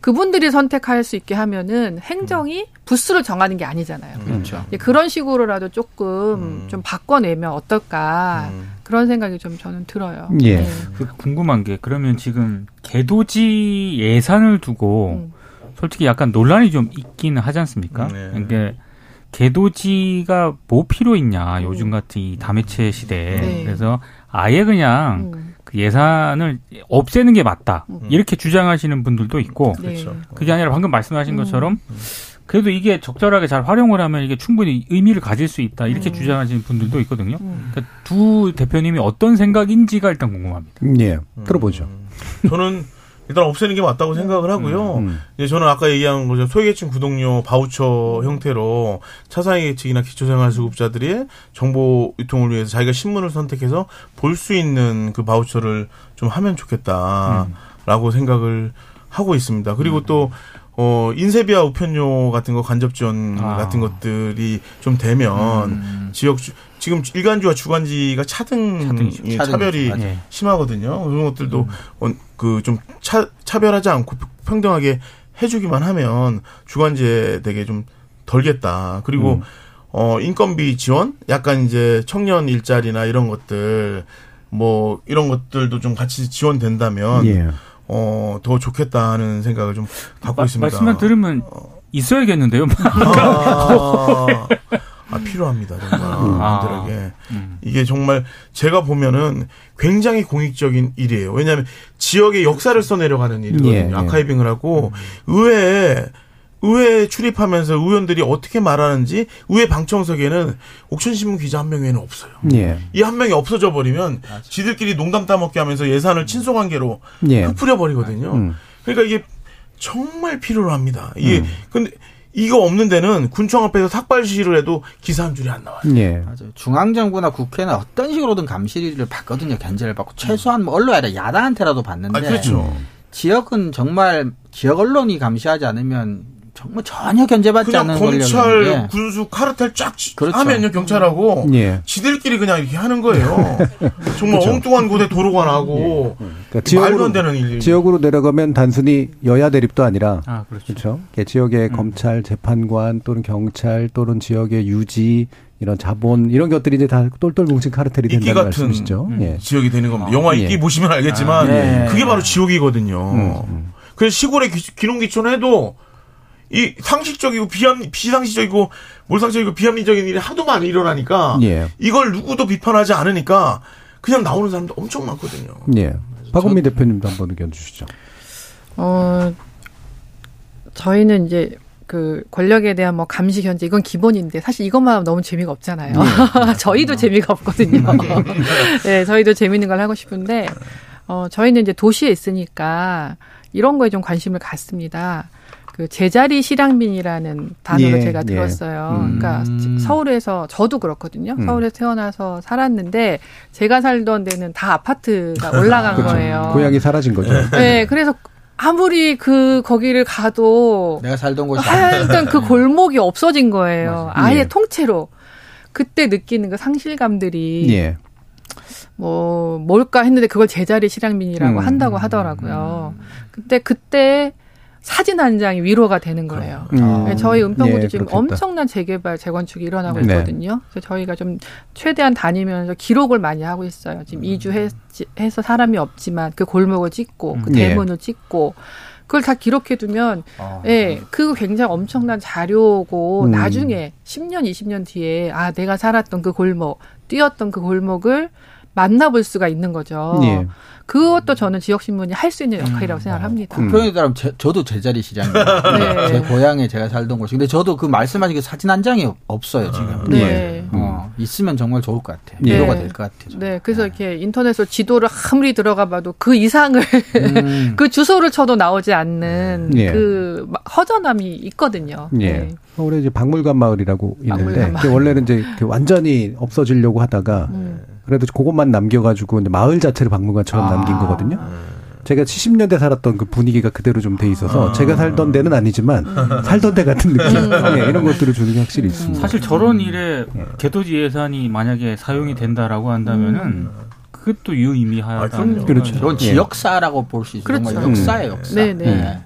그분들이 선택할 수 있게 하면은 행정이 부스를 정하는 게 아니잖아요. 그렇죠. 그런 식으로라도 조금 음. 좀 바꿔내면 어떨까 음. 그런 생각이 좀 저는 들어요. 예. 네. 그 궁금한 게 그러면 지금 개도지 예산을 두고 음. 솔직히 약간 논란이 좀 있긴 하지 않습니까? 네. 이게 개도지가 뭐 필요 있냐 음. 요즘 같은 이 다매체 시대에 네. 그래서 아예 그냥 음. 예산을 없애는 게 맞다. 음. 이렇게 주장하시는 분들도 있고 네. 그게 아니라 방금 말씀하신 음. 것처럼 그래도 이게 적절하게 잘 활용을 하면 이게 충분히 의미를 가질 수 있다. 이렇게 음. 주장하시는 분들도 있거든요. 음. 그러니까 두 대표님이 어떤 생각인지가 일단 궁금합니다. 네. 음. 들어보죠. 저는 일단 없애는 게 맞다고 생각을 하고요. 음. 음. 저는 아까 얘기한 거죠. 소외계층 구독료 바우처 형태로 차상위계층이나 기초생활수급자들이 정보 유통을 위해서 자기가 신문을 선택해서 볼 수 있는 그 바우처를 좀 하면 좋겠다라고 음. 생각을 하고 있습니다. 그리고 음. 또 어, 인쇄비와 우편료 같은 거 간접 지원 아. 같은 것들이 좀 되면 음. 지역 주, 지금 일간지와 주간지가 차등, 차등이죠. 차별이 차등이죠. 네. 심하거든요. 그런 것들도 음. 그 좀 차 차별하지 않고 평등하게 해주기만 하면 주간지에 되게 좀 덜겠다. 그리고 음. 어, 인건비 지원, 약간 이제 청년 일자리나 이런 것들 뭐 이런 것들도 좀 같이 지원된다면. 예. 어, 더 좋겠다는 생각을 좀 갖고 마, 있습니다. 말씀만 들으면 있어야겠는데요. 아, 아, 필요합니다. 정말 분들에게. 아, 음. 이게 정말 제가 보면은 굉장히 공익적인 일이에요. 왜냐하면 지역의 역사를 써내려가는 일이거든요. 예, 예. 아카이빙을 하고 의회에 의회에 출입하면서 의원들이 어떻게 말하는지 의회 방청석에는 옥천신문 기자 한 명 외에는 없어요. 예. 이 한 명이 없어져 버리면 맞아. 지들끼리 농담 따먹게 하면서 예산을 친소관계로 예. 흩뿌려버리거든요. 음. 그러니까 이게 정말 필요로 합니다. 이게 음. 근데 이거 없는 데는 군청 앞에서 삭발 시위를 해도 기사 한 줄이 안 나와요. 예. 맞아요. 중앙정부나 국회는 어떤 식으로든 감시를 받거든요. 견제를 받고 최소한 뭐 언론이 아니라 야당한테라도 받는데. 아, 그렇죠. 지역은 정말 지역 언론이 감시하지 않으면 정말 전혀 견제받지 않는 걸로 그냥 검찰, 군수, 카르텔 쫙 그렇죠. 하면요 경찰하고 예. 지들끼리 그냥 이렇게 하는 거예요. 정말 그렇죠. 엉뚱한 곳에 도로가 나고 예. 그러니까 지역으로, 말도 안 되는 일. 지역으로 내려가면 단순히 여야 대립도 아니라 아, 그렇죠. 그렇죠? 그러니까 지역의 음. 검찰, 재판관 또는 경찰 또는 지역의 유지 이런 자본 이런 것들이 이제 다 똘똘 뭉친 카르텔이 된다는 말씀이시죠. 음. 예. 지역이 되는 겁니다. 아, 영화 이끼 예. 보시면 알겠지만 아, 예. 그게 바로 지옥이거든요. 음, 음. 그래서 시골에 기농기촌 해도 이 상식적이고 비합 비상식적이고 몰상식적이고 비합리적인 일이 하도 많이 일어나니까 예. 이걸 누구도 비판하지 않으니까 그냥 나오는 사람도 엄청 많거든요. 예. 박은미 대표님도 한번 의견 주시죠. 어 저희는 이제 그 권력에 대한 뭐 감시 견제 이건 기본인데 사실 이것만 하면 너무 재미가 없잖아요. 예. 저희도 재미가 없거든요. 네, 저희도 재미있는 걸 하고 싶은데 어 저희는 이제 도시에 있으니까 이런 거에 좀 관심을 갖습니다. 그 제자리 실향민이라는 단어를 예, 제가 들었어요. 예. 음. 그러니까 서울에서 저도 그렇거든요. 음. 서울에서 태어나서 살았는데 제가 살던 데는 다 아파트가 올라간 그렇죠. 거예요. 고향이 사라진 거죠. 네, 그래서 아무리 그 거기를 가도 내가 살던 곳이 하여튼 그 골목이 없어진 거예요. 아예 예. 통째로 그때 느끼는 그 상실감들이. 예. 뭐 뭘까 했는데 그걸 제자리 실향민이라고 음. 한다고 하더라고요. 음. 근데 그때 사진 한 장이 위로가 되는 거예요. 아, 저희 은평구도 예, 지금 그렇겠다. 엄청난 재개발, 재건축이 일어나고 네. 있거든요. 그래서 저희가 좀 최대한 다니면서 기록을 많이 하고 있어요. 지금 음. 이주해서 사람이 없지만 그 골목을 찍고 그 대문을 예. 찍고 그걸 다 기록해두면 아, 예, 그 굉장히 엄청난 자료고 음. 나중에 십 년, 이십 년 뒤에 아 내가 살았던 그 골목, 뛰었던 그 골목을 만나볼 수가 있는 거죠. 예. 그것도 저는 지역신문이 할 수 있는 역할이라고 생각을 합니다. 그 표현에 따르면 제, 저도 제자리 실향민이에요. 네. 제 고향에 제가 살던 곳이. 근데 저도 그 말씀하신 그 사진 한 장이 없어요 지금. 네. 어, 있으면 정말 좋을 것 같아요. 네. 위로가 될 것 같아요. 정말. 네. 그래서 이렇게 인터넷으로 지도를 아무리 들어가봐도 그 이상을 음. 그 주소를 쳐도 나오지 않는 네. 그 허전함이 있거든요. 네. 네. 서울에 이제 박물관 마을이라고 박물관 있는데 마을. 원래는 이제 완전히 없어지려고 하다가. 음. 그래도 그것만 남겨가지고 이제 마을 자체를 박물관처럼 아. 남긴 거거든요. 제가 칠십 년대 살았던 그 분위기가 그대로 좀 돼 있어서 아. 제가 살던 데는 아니지만 살던 데 같은 느낌 네, 이런 것들을 주는 게 확실히 있습니다. 사실 저런 일에 개토지 예산이 만약에 사용이 된다라고 한다면은 그것도 유의미하다. 아, 그렇죠. 이건 지역사라고 볼 수 있어요. 그렇죠. 역사예요, 역사. 네, 네. 네.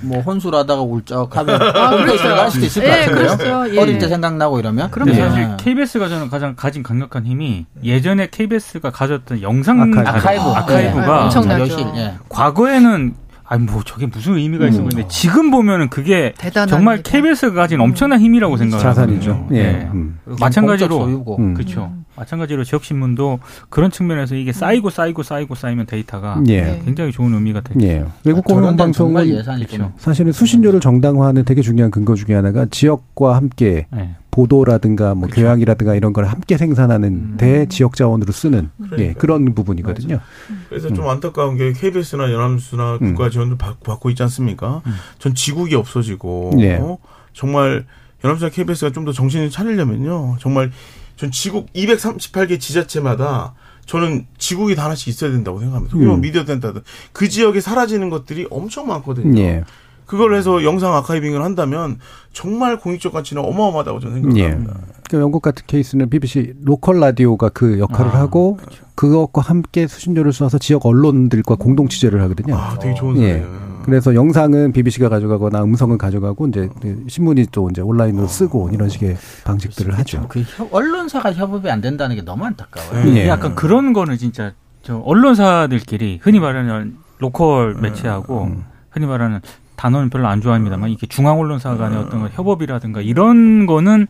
뭐 혼술하다가 울적하면 아, 그렇죠. 할 수도 있을 것 예, 같은데요. 그렇죠. 예. 어릴 때 생각나고 이러면. 그럼 사실 케이비에스가 저는 가장 가진 강력한 힘이 예전에 케이비에스가 가졌던 영상 아카이브, 아카이브. 아카이브가 예. 엄청나죠. 예. 과거에는 아니 뭐 저게 무슨 의미가 음. 있어 보이는데 지금 보면은 그게 대단합니다. 정말 케이비에스가 가진 엄청난 힘이라고 생각을 자산이죠. 예. 예. 음. 마찬가지로 음. 그렇죠. 음. 마찬가지로 지역신문도 그런 측면에서 이게 쌓이고 쌓이고 쌓이고 쌓이면 데이터가 예. 굉장히 좋은 의미가 되죠. 예. 외국 공영방송은 그렇죠. 사실은 수신료를 정당화하는 되게 중요한 근거 중에 하나가 지역과 함께 예. 보도라든가 뭐 그렇죠. 교양이라든가 이런 걸 함께 생산하는 음. 대지역 자원으로 쓰는 그러니까. 예, 그런 부분이거든요. 맞아. 그래서 음. 좀 안타까운 게 케이비에스나 연합뉴스나 국가 지원을 음. 받고 있지 않습니까? 음. 전 지국이 없어지고 예. 어? 정말 연합뉴스나 케이비에스가 좀 더 정신을 차리려면요. 정말 전 지국 이백삼십팔 개 지자체마다 저는 지국이 다 하나씩 있어야 된다고 생각합니다. 음. 미디어 센터든 그 지역에 사라지는 것들이 엄청 많거든요. 예. 그걸 해서 영상 아카이빙을 한다면 정말 공익적 가치는 어마어마하다고 저는 생각합니다. 예. 그러니까 영국 같은 케이스는 비비씨 로컬 라디오가 그 역할을 아, 하고 그렇죠. 그것과 함께 수신료를 쏴서 지역 언론들과 공동 취재를 하거든요. 아, 되게 좋은 소리예요. 예. 그래서 영상은 비비씨가 가져가거나 음성은 가져가고 이제 신문이 또 이제 온라인으로 쓰고 이런 식의 방식들을 그렇죠. 하죠. 그 협, 언론사가 협업이 안 된다는 게 너무 안타까워요. 네. 네. 약간 그런 거는 진짜 저 언론사들끼리 흔히 말하는 로컬 매체하고 음. 흔히 말하는 단어는 별로 안 좋아합니다만 이게 중앙 언론사 간의 어떤 협업이라든가 이런 거는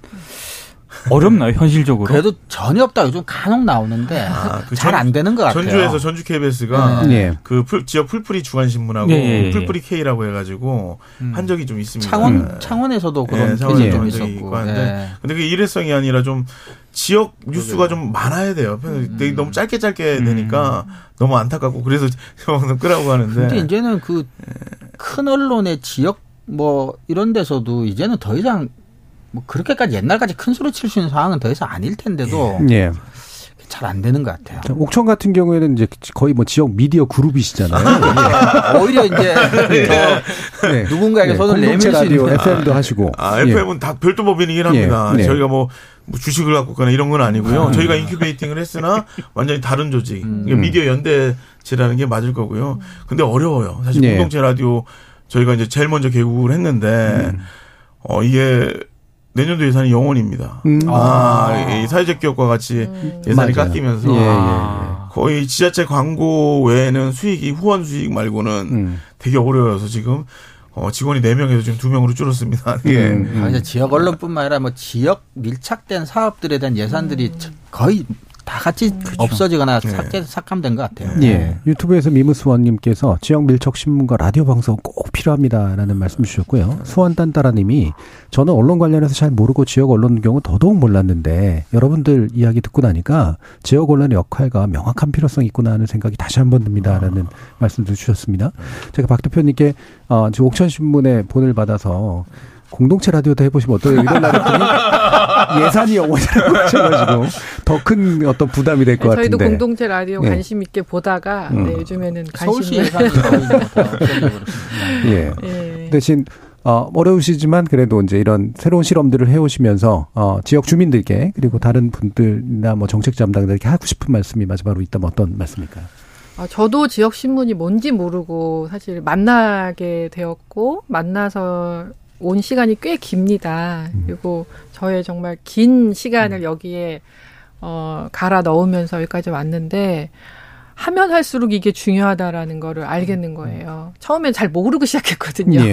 어렵나요, 현실적으로? 그래도 전혀 없다. 요즘 간혹 나오는데 아, 그 잘 안 되는 것 같아요. 전주에서 전주 케이비에스가 네. 그 풀, 지역 풀뿌리 주간신문하고 네. 풀뿌리 K라고 해가지고 음. 한 적이 좀 있습니다. 창원, 창원에서도 그런 네, 네. 좀 있었고. 그런데 네. 그게 일회성이 아니라 좀 지역 뉴스가 그래요. 좀 많아야 돼요. 되게 음. 너무 짧게 짧게 음. 되니까 너무 안타깝고 그래서 막 끄라고 하는데. 근데 이제는 그 큰 언론의 지역 뭐 이런 데서도 이제는 더 이상 뭐 그렇게까지 옛날까지 큰 소리 칠 수 있는 상황은 더 이상 아닐 텐데도 예. 잘 안 되는 것 같아요. 옥천 같은 경우에는 이제 거의 뭐 지역 미디어 그룹이시잖아요. 예. 오히려 이제 뭐 예. 누군가에게 예. 손을 내밀 수 있는 에프엠도 하시고. 아, 에프엠은 예. 다 별도 법인이긴 합니다. 예. 예. 저희가 뭐. 뭐 주식을 갖고 거나 이런 건 아니고요. 음. 저희가 인큐베이팅을 했으나 완전히 다른 조직. 음. 그러니까 미디어 연대체라는 게 맞을 거고요. 근데 어려워요. 사실 네. 공동체 라디오 저희가 이제 제일 먼저 개국을 했는데 음. 어 이게 내년도 예산이 영 원입니다. 음. 아, 아. 사회적 기업과 같이 음. 예산이 맞아요. 깎이면서 예, 예, 예. 거의 지자체 광고 외에는 수익이 후원 수익 말고는 음. 되게 어려워서 지금 어, 직원이 네 명에서 지금 두 명으로 줄었습니다. 예. 음. 아, 이제 지역 언론뿐만 아니라 뭐 지역 밀착된 사업들에 대한 예산들이 음. 거의 다 같이 그렇죠. 없어지거나 예. 삭제, 삭감된 것 같아요. 예. 유튜브에서 미무스원님께서 지역 밀착 신문과 라디오 방송 꼭 필요합니다라는 말씀 주셨고요. 수원단따라님이 저는 언론 관련해서 잘 모르고 지역 언론 경우 더더욱 몰랐는데 여러분들 이야기 듣고 나니까 지역 언론의 역할과 명확한 필요성이 있구나 하는 생각이 다시 한번 듭니다라는 아. 말씀도 주셨습니다. 제가 박 대표님께 어, 지금 옥천신문에 본을 받아서 공동체 라디오도 해보시면 어떠세요? 이런 날이 예산이 영원이라고 하셔가지고 더 큰 어떤 부담이 될 것 같은데. 저희도 공동체 라디오 네. 관심 있게 보다가 음. 네, 요즘에는 관심이 예산이 예. 예. 대신 어, 어려우시지만 그래도 이제 이런 새로운 실험들을 해오시면서 어, 지역 주민들께 그리고 다른 분들이나 뭐 정책 담당자들께 하고 싶은 말씀이 마지막으로 있다면 어떤 말씀일까요? 아, 저도 지역신문이 뭔지 모르고 사실 만나게 되었고 만나서 온 시간이 꽤 깁니다. 그리고 저의 정말 긴 시간을 여기에 어, 갈아 넣으면서 여기까지 왔는데 하면 할수록 이게 중요하다라는 거를 알겠는 거예요. 처음엔 잘 모르고 시작했거든요. 예.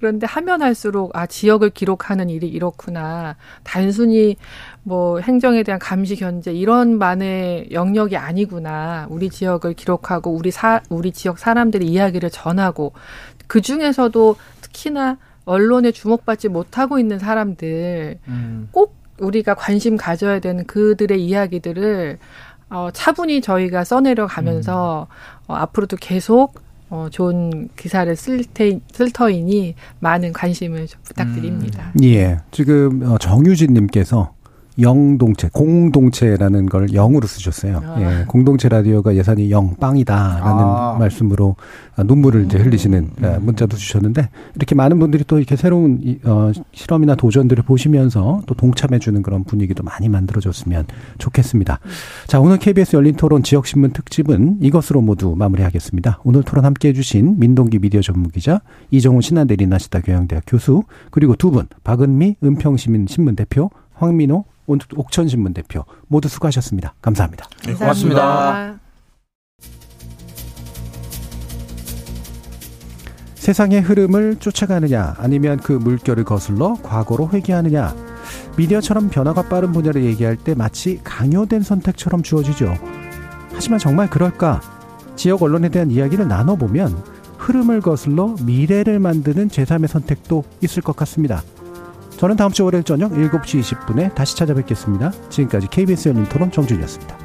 그런데 하면 할수록 아 지역을 기록하는 일이 이렇구나. 단순히 뭐 행정에 대한 감시 견제 이런만의 영역이 아니구나. 우리 지역을 기록하고 우리 사 우리 지역 사람들의 이야기를 전하고 그중에서도 특히나 언론에 주목받지 못하고 있는 사람들 음. 꼭 우리가 관심 가져야 되는 그들의 이야기들을 어, 차분히 저희가 써내려가면서 음. 어, 앞으로도 계속 어, 좋은 기사를 쓸, 테, 쓸 터이니 많은 관심을 좀 부탁드립니다. 음. 예, 지금 정유진님께서 영동체, 공동체라는 걸 영으로 쓰셨어요. 아. 예, 공동체 라디오가 예산이 영, 빵이다라는 아. 말씀으로 눈물을 이제 흘리시는 음. 문자도 주셨는데 이렇게 많은 분들이 또 이렇게 새로운 어, 실험이나 도전들을 보시면서 또 동참해주는 그런 분위기도 많이 만들어졌으면 좋겠습니다. 자, 오늘 케이비에스 열린 토론 지역신문 특집은 이것으로 모두 마무리하겠습니다. 오늘 토론 함께해 주신 민동기 미디어 전문기자, 이정훈 신한대 리나시타 교양대학 교수, 그리고 두 분 박은미 은평시민신문 대표, 황민호 옥천신문 대표 모두 수고하셨습니다. 감사합니다. 네, 고맙습니다. 세상의 흐름을 쫓아가느냐 아니면 그 물결을 거슬러 과거로 회귀하느냐, 미디어처럼 변화가 빠른 분야를 얘기할 때 마치 강요된 선택처럼 주어지죠. 하지만 정말 그럴까? 지역 언론에 대한 이야기를 나눠보면 흐름을 거슬러 미래를 만드는 제삼의 선택도 있을 것 같습니다. 저는 다음 주 월요일 저녁 일곱 시 이십 분에 다시 찾아뵙겠습니다. 지금까지 케이비에스 열린 토론 정준이었습니다.